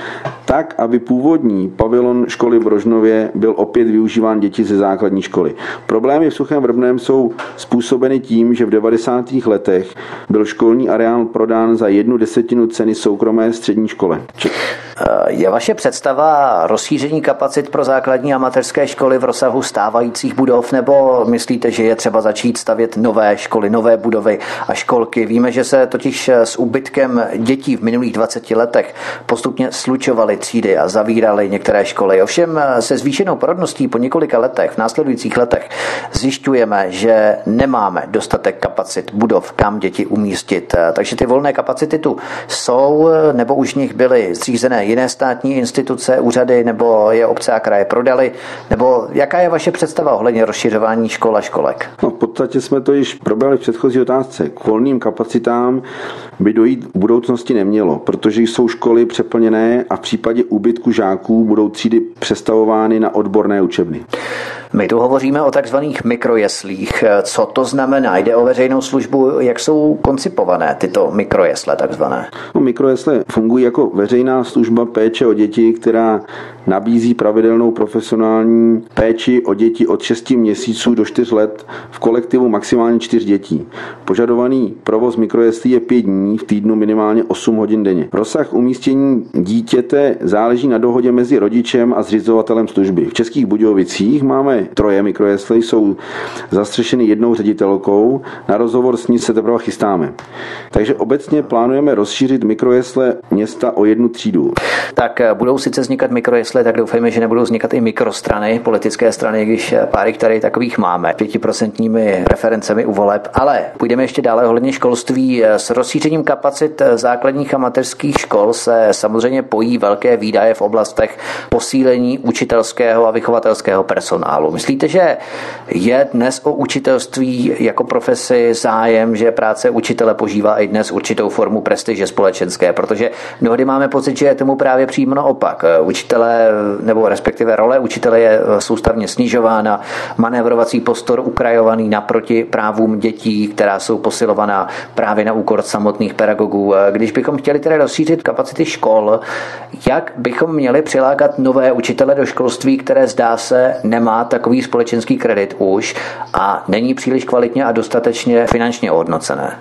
tak, aby původní pavilon školy v Brožnově byl opět využíván děti ze základní školy. Problémy v Suchém Vrbném jsou způsobeny tím, že v devadesátých letech byl školní areál prodán za jednu desetinu ceny soukromé střední škole. Je vaše představa rozšíření kapacit pro základní a mateřské školy v rozsahu stávajících budov, nebo myslíte, že je třeba začít stavět nové školy, nové budovy a školky? Víme, že se totiž s úbytkem dětí v minulých dvaceti letech postupně slučovaly třídy a zavíraly některé školy. Ovšem se zvýšenou porodností po několika letech, v následujících letech, zjišťujeme, že nemáme dostatek kapacit budov, kam děti umístit. Takže ty volné kapacity tu jsou, nebo už v nich byly zřízené jiné státní instituce, úřady, nebo je obce a kraje prodali, nebo jaká je vaše představa ohledně rozšiřování škol a školek? No, v podstatě jsme to již probrali v předchozí otázce. K volným kapacitám by dojít v budoucnosti nemělo, protože jsou školy přeplněné a v případě úbytku žáků budou třídy přestavovány na odborné učebny. My tu hovoříme o takzvaných mikrojeslích. Co to znamená? Jde o veřejnou službu. Jak jsou koncipované tyto mikrojesle takzvané? No, mikrojesle fungují jako veřejná služba péče o děti, která nabízí pravidelnou profesionální péči o děti od šesti měsíců do čtyř let v kolektivu maximálně čtyř dětí. Požadovaný provoz mikrojeslí je pět dní v týdnu, minimálně osm hodin denně. Rozsah umístění dítěte záleží na dohodě mezi rodičem a zřizovatelem služby. V Českých Budějovicích máme troje mikrojeslí, jsou zastřešeny jednou ředitelkou, na rozhovor s ní se teprve chystáme. Takže obecně plánujeme rozšířit mikrojesle města o jednu třídu. Tak budou sice vznikat mikrojesle, tak doufejme, že nebudou vznikat i mikrostrany, politické strany, když páry, které takových máme, pětiprocentními preferencemi u voleb, ale půjdeme ještě dále ohledně školství. S rozšířením kapacit základních a mateřských škol se samozřejmě pojí velké výdaje v oblastech posílení učitelského a vychovatelského personálu. Myslíte, že je dnes o učitelství jako profesi zájem, že práce učitele požívá i dnes určitou formu prestiže společenské, protože mnohdy máme pocit, že je tomu právě přímo naopak. Učitelé, nebo respektive role učitele je soustavně snižována, manévrovací prostor ukrajovaný naproti právům dětí, která jsou posilovaná právě na úkor samotných pedagogů. Když bychom chtěli tedy rozšířit kapacity škol, jak bychom měli přilákat nové učitele do školství, které zdá se nemá takový společenský kredit už a není příliš kvalitně a dostatečně finančně ohodnocené?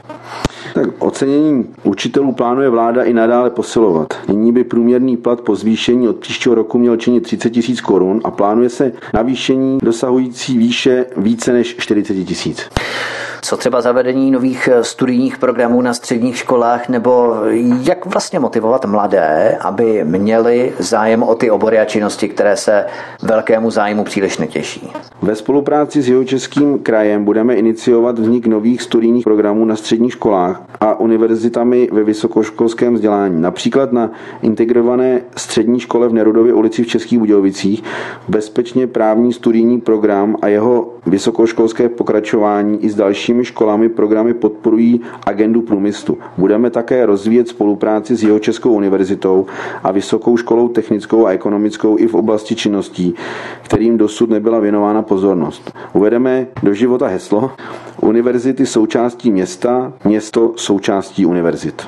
Tak ocenění učitelů plánuje vláda i nadále posilovat. Nyní by průměrný plat po zvýšení od příštího roku měl činit třicet tisíc korun a plánuje se navýšení dosahující výše více než čtyřicet tisíc. Co třeba zavedení nových studijních programů na středních školách, nebo jak vlastně motivovat mladé, aby měli zájem o ty obory a činnosti, které se velkému zájmu příliš netěší? Ve spolupráci s Jihočeským krajem budeme iniciovat vznik nových studijních programů na středních školách a univerzitami ve vysokoškolském vzdělání. Například na integrované střední škole v Nerudově ulici v Českých Budějovicích bezpečně právní studijní program a jeho vysokoškolské pokračování i s dalšími školami programy podporují agendu průmyslu. Budeme také rozvíjet spolupráci s Jihočeskou univerzitou a Vysokou školou technickou a ekonomickou i v oblasti činností, kterým dosud nebyla věnována pozornost. Uvedeme do života heslo Univerzity součástí města, město součástí univerzit.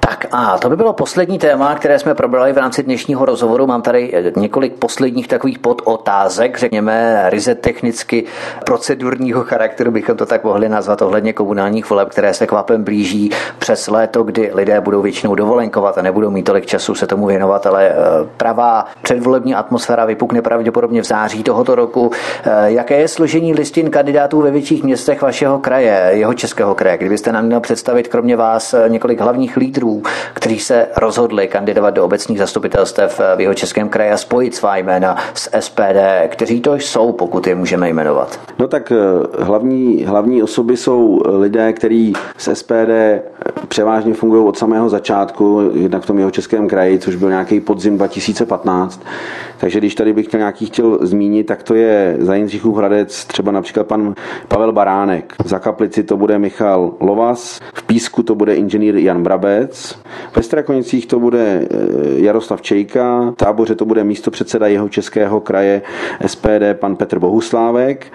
Tak a to by bylo poslední téma, které jsme probrali v rámci dnešního rozhovoru. Mám tady několik posledních takových podotázek, řekněme ryze technicky procedurního charakteru, bychom to tak mohli nazvat, ohledně komunálních voleb, které se kvapem blíží přes léto, kdy lidé budou většinou dovolenkovat a nebudou mít tolik času se tomu věnovat, ale pravá předvolební atmosféra vypukne pravděpodobně v září tohoto roku. Jaké je složení listin kandidátů ve větších městech vašeho kraje, Jihočeského kraje? Kdybyste nám měl představit kromě vás několik hlavních lídrů, kteří se rozhodli kandidovat do obecních zastupitelstev v Jihočeském kraji a spojit svá jména s S P D. Kteří to jsou, pokud je můžeme jmenovat? No tak hlavní, hlavní osoby jsou lidé, kteří s S P D převážně fungují od samého začátku, jednak v tom Jihočeském kraji, což byl nějaký podzim dva tisíce patnáct. Takže když tady bych chtěl nějaký chtěl zmínit, tak to je za Jindřichův Hradec třeba například pan Pavel Baránek. Za Kaplici to bude Michal Lovas, v Písku to bude inženýr Jan Brabec, ve Strakonicích to bude Jaroslav Čejka, v Táboře to bude místopředseda Jihočeského kraje S P D pan Petr Bohuslávek.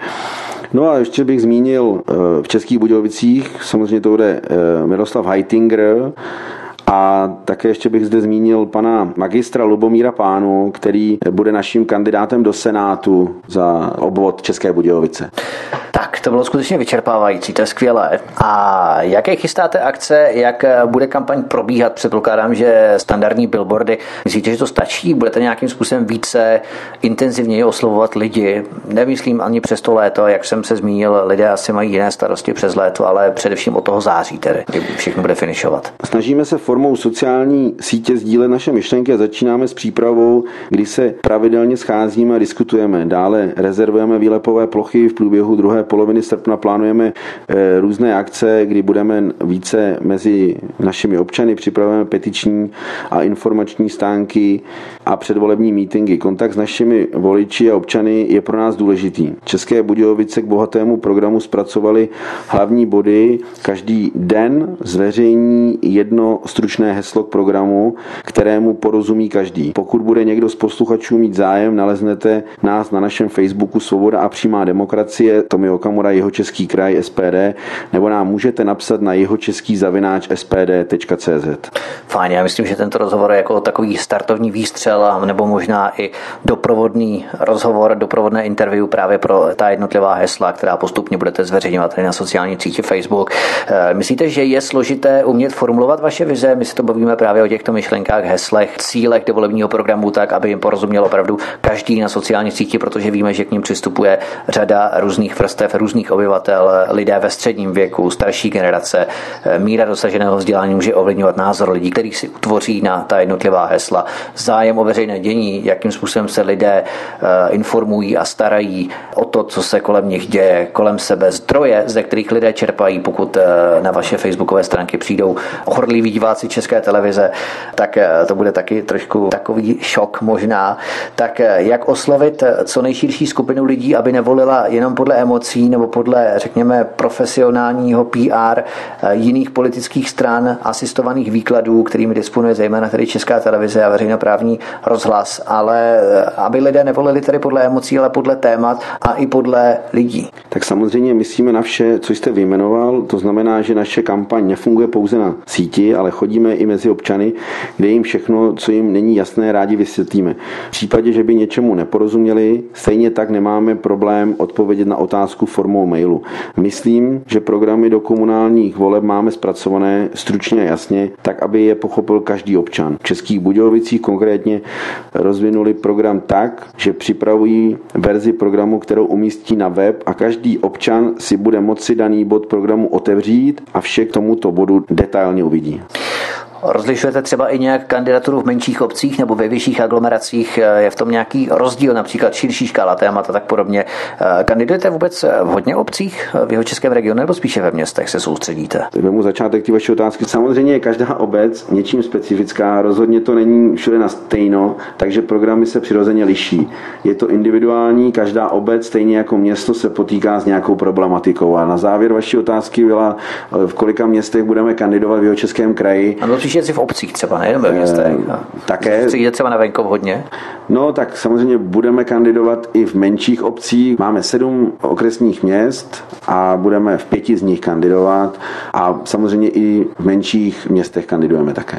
No a ještě bych zmínil v Českých Budějovicích, samozřejmě to bude Miroslav Heitinger, a také ještě bych zde zmínil pana magistra Lubomíra Pánu, který bude naším kandidátem do Senátu za obvod České Budějovice. Tak, to bylo skutečně vyčerpávající, to je skvělé. A jaké chystáte akce, jak bude kampaň probíhat? Předpokládám, že standardní billboardy, myslíte, že to stačí? Budete nějakým způsobem více intenzivněji oslovovat lidi? Nemyslím ani přes to léto, jak jsem se zmínil, lidé asi mají jiné starosti přes léto, ale především od toho září tedy, kdy všechno bude finišovat. Snažíme se formou sociální sítě sdílet naše myšlenky a začínáme s přípravou, kdy se pravidelně scházíme a diskutujeme. Dále rezervujeme výlepové plochy v průběhu druhé poloviny srpna plánujeme e, různé akce, kdy budeme více mezi našimi občany, připravujeme petiční a informační stánky a předvolební mítinky. Kontakt s našimi voliči a občany je pro nás důležitý. České Budějovice k bohatému programu zpracovali hlavní body. Každý den zveřejní jedno stručné heslo k programu, kterému porozumí každý. Pokud bude někdo z posluchačů mít zájem, naleznete nás na našem Facebooku Svoboda a přímá demokracie, Tomio Okamura, Jihočeský kraj S P D, nebo nám můžete napsat na jihočeský zavináč s p d tečka c z. Fajn, já myslím, že tento rozhovor je jako takový startovní výstřel, nebo možná i doprovodný rozhovor, doprovodné interview právě pro ta jednotlivá hesla, která postupně budete zveřejňovat tady na sociální síti Facebook. Myslíte, že je složité umět formulovat vaše vize? My se to bavíme právě o těchto myšlenkách, heslech, cílech dovolebního programu, tak aby jim porozuměl opravdu každý na sociální síti, protože víme, že k nim přistupuje řada různých vrstev různých obyvatel, lidé ve středním věku, starší generace. Míra dosaženého vzdělání může ovlivňovat názor lidí, který si utvoří na ta jednotlivá hesla. Zájem o veřejné dění, jakým způsobem se lidé informují a starají o to, co se kolem nich děje, kolem sebe, zdroje, ze kterých lidé čerpají. Pokud na vaše facebookové stránky přijdou horliví diváci České televize, tak to bude taky trošku takový šok možná. Tak jak oslovit co nejširší skupinu lidí, aby nevolila jenom podle emocí, mocí nebo podle, řekněme, profesionálního P R jiných politických stran asistovaných výkladů, kterými disponuje zejména tady Česká televize a veřejnoprávní rozhlas, ale aby lidé nevolili tady podle emocí, ale podle témat a i podle lidí. Tak samozřejmě myslíme na vše, co jste vyjmenoval, to znamená, že naše kampaň nefunguje pouze na síti, ale chodíme i mezi občany, kde jim všechno, co jim není jasné, rádi vysvětlíme. V případě, že by něčemu neporozuměli, stejně tak nemáme problém odpovědět na otázku formou mailu. Myslím, že programy do komunálních voleb máme zpracované stručně a jasně, tak aby je pochopil každý občan. V Českých Budějovicích konkrétně rozvinuli program tak, že připravují verzi programu, kterou umístí na web a každý občan si bude moci daný bod programu otevřít a vše k tomuto bodu detailně uvidí. Rozlišujete třeba i nějak kandidaturu v menších obcích nebo ve vyšších aglomeracích? Je v tom nějaký rozdíl, například širší škála témat a tak podobně? Kandidujete vůbec v hodně obcích v jihočeském regionu nebo spíše ve městech se soustředíte? Vemu začátek ty vaše otázky. Samozřejmě je každá obec něčím specifická, rozhodně to není všude na stejno, takže programy se přirozeně liší. Je to individuální, každá obec stejně jako město se potýká s nějakou problematikou. A na závěr vaší otázky byla, v kolika městech budeme kandidovat v Jihočeském kraji. Jezdí v obcích třeba, nejenom ve městech. Také. Chci jít třeba na venkov hodně? No tak samozřejmě budeme kandidovat i v menších obcích. Máme sedm okresních měst a budeme v pěti z nich kandidovat a samozřejmě i v menších městech kandidujeme také.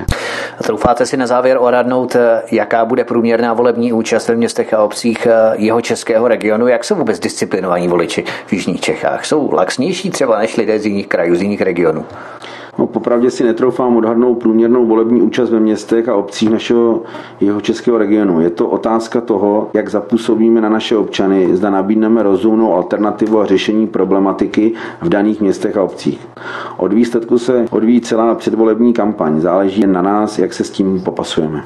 Troufáte si na závěr odhadnout, jaká bude průměrná volební účast ve městech a obcích jihočeského regionu? Jak jsou vůbec disciplinovaní voliči v jižních Čechách? Jsou laxnější třeba než lidé z jiných krajů, z jiných regionů? No, popravdě si netroufám odhadnout průměrnou volební účast ve městech a obcích našeho jihočeského regionu. Je to otázka toho, jak zapůsobíme na naše občany, zda nabídneme rozumnou alternativu a řešení problematiky v daných městech a obcích. Od výsledku se odvíjí celá předvolební kampaň. Záleží jen na nás, jak se s tím popasujeme.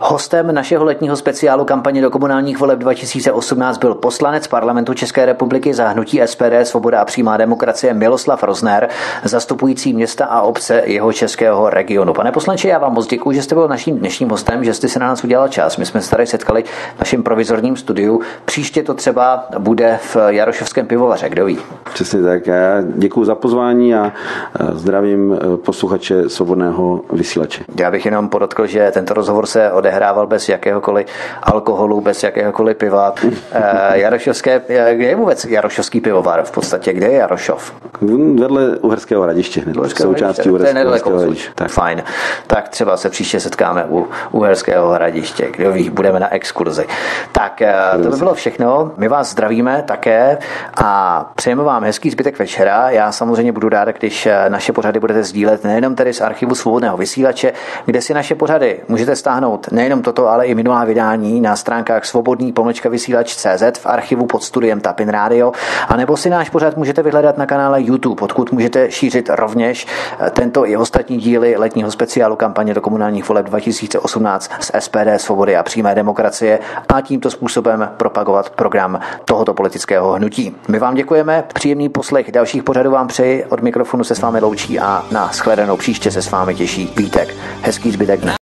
Hostem našeho letního speciálu kampaně do komunálních voleb dva tisíce osmnáct byl poslanec Parlamentu České republiky za hnutí S P D, Svoboda a přímá demokracie Miloslav Rozner, zastupující města a obce jihočeského regionu. Pane poslanče, já vám moc děkuji, že jste byl naším dnešním hostem, že jste se na nás udělal čas. My jsme se tady setkali v našem provizorním studiu. Příště to třeba bude v Jarošovském pivovaře, kdo ví. Přesně tak. Já děkuji za pozvání a zdravím posluchače Svobodného vysílače. Já bych jenom podotkl, že tento rozhovor se odehrával bez jakéhokoliv alkoholu, bez jakéhokoliv piva. E, Jarošovské, kde je vůbec Jarošovský pivovar v podstatě? Kde je Jarošov? Vedle Uherského Hradiště. Součástí Uherského Hradiště. Tak. Fajn. Tak třeba se příště setkáme u Uherského Hradiště, kde ví, budeme na exkurzi. Tak to by bylo všechno. My vás zdravíme také a přejeme vám hezký zbytek večera. Já samozřejmě budu ráda, když naše pořady budete sdílet nejenom tady z archivu Svobodného vysílače, kde si naše pořady můžete stáhnout nejenom toto, ale i minulá vydání na stránkách svobodný pomlčka vysílač tečka cé zet v archivu pod studiem Tapin Radio, anebo si náš pořad můžete vyhledat na kanále YouTube, odkud můžete šířit rovněž tento i ostatní díly letního speciálu kampaně do komunálních voleb dva tisíce osmnáct z S P D, Svobody a přímé demokracie a tímto způsobem propagovat program tohoto politického hnutí. My vám děkujeme, příjemný poslech dalších pořadů vám přeji, od mikrofonu se s vámi loučí a na shledanou příště se s vámi těší Vítek. Hezký zbytek dne.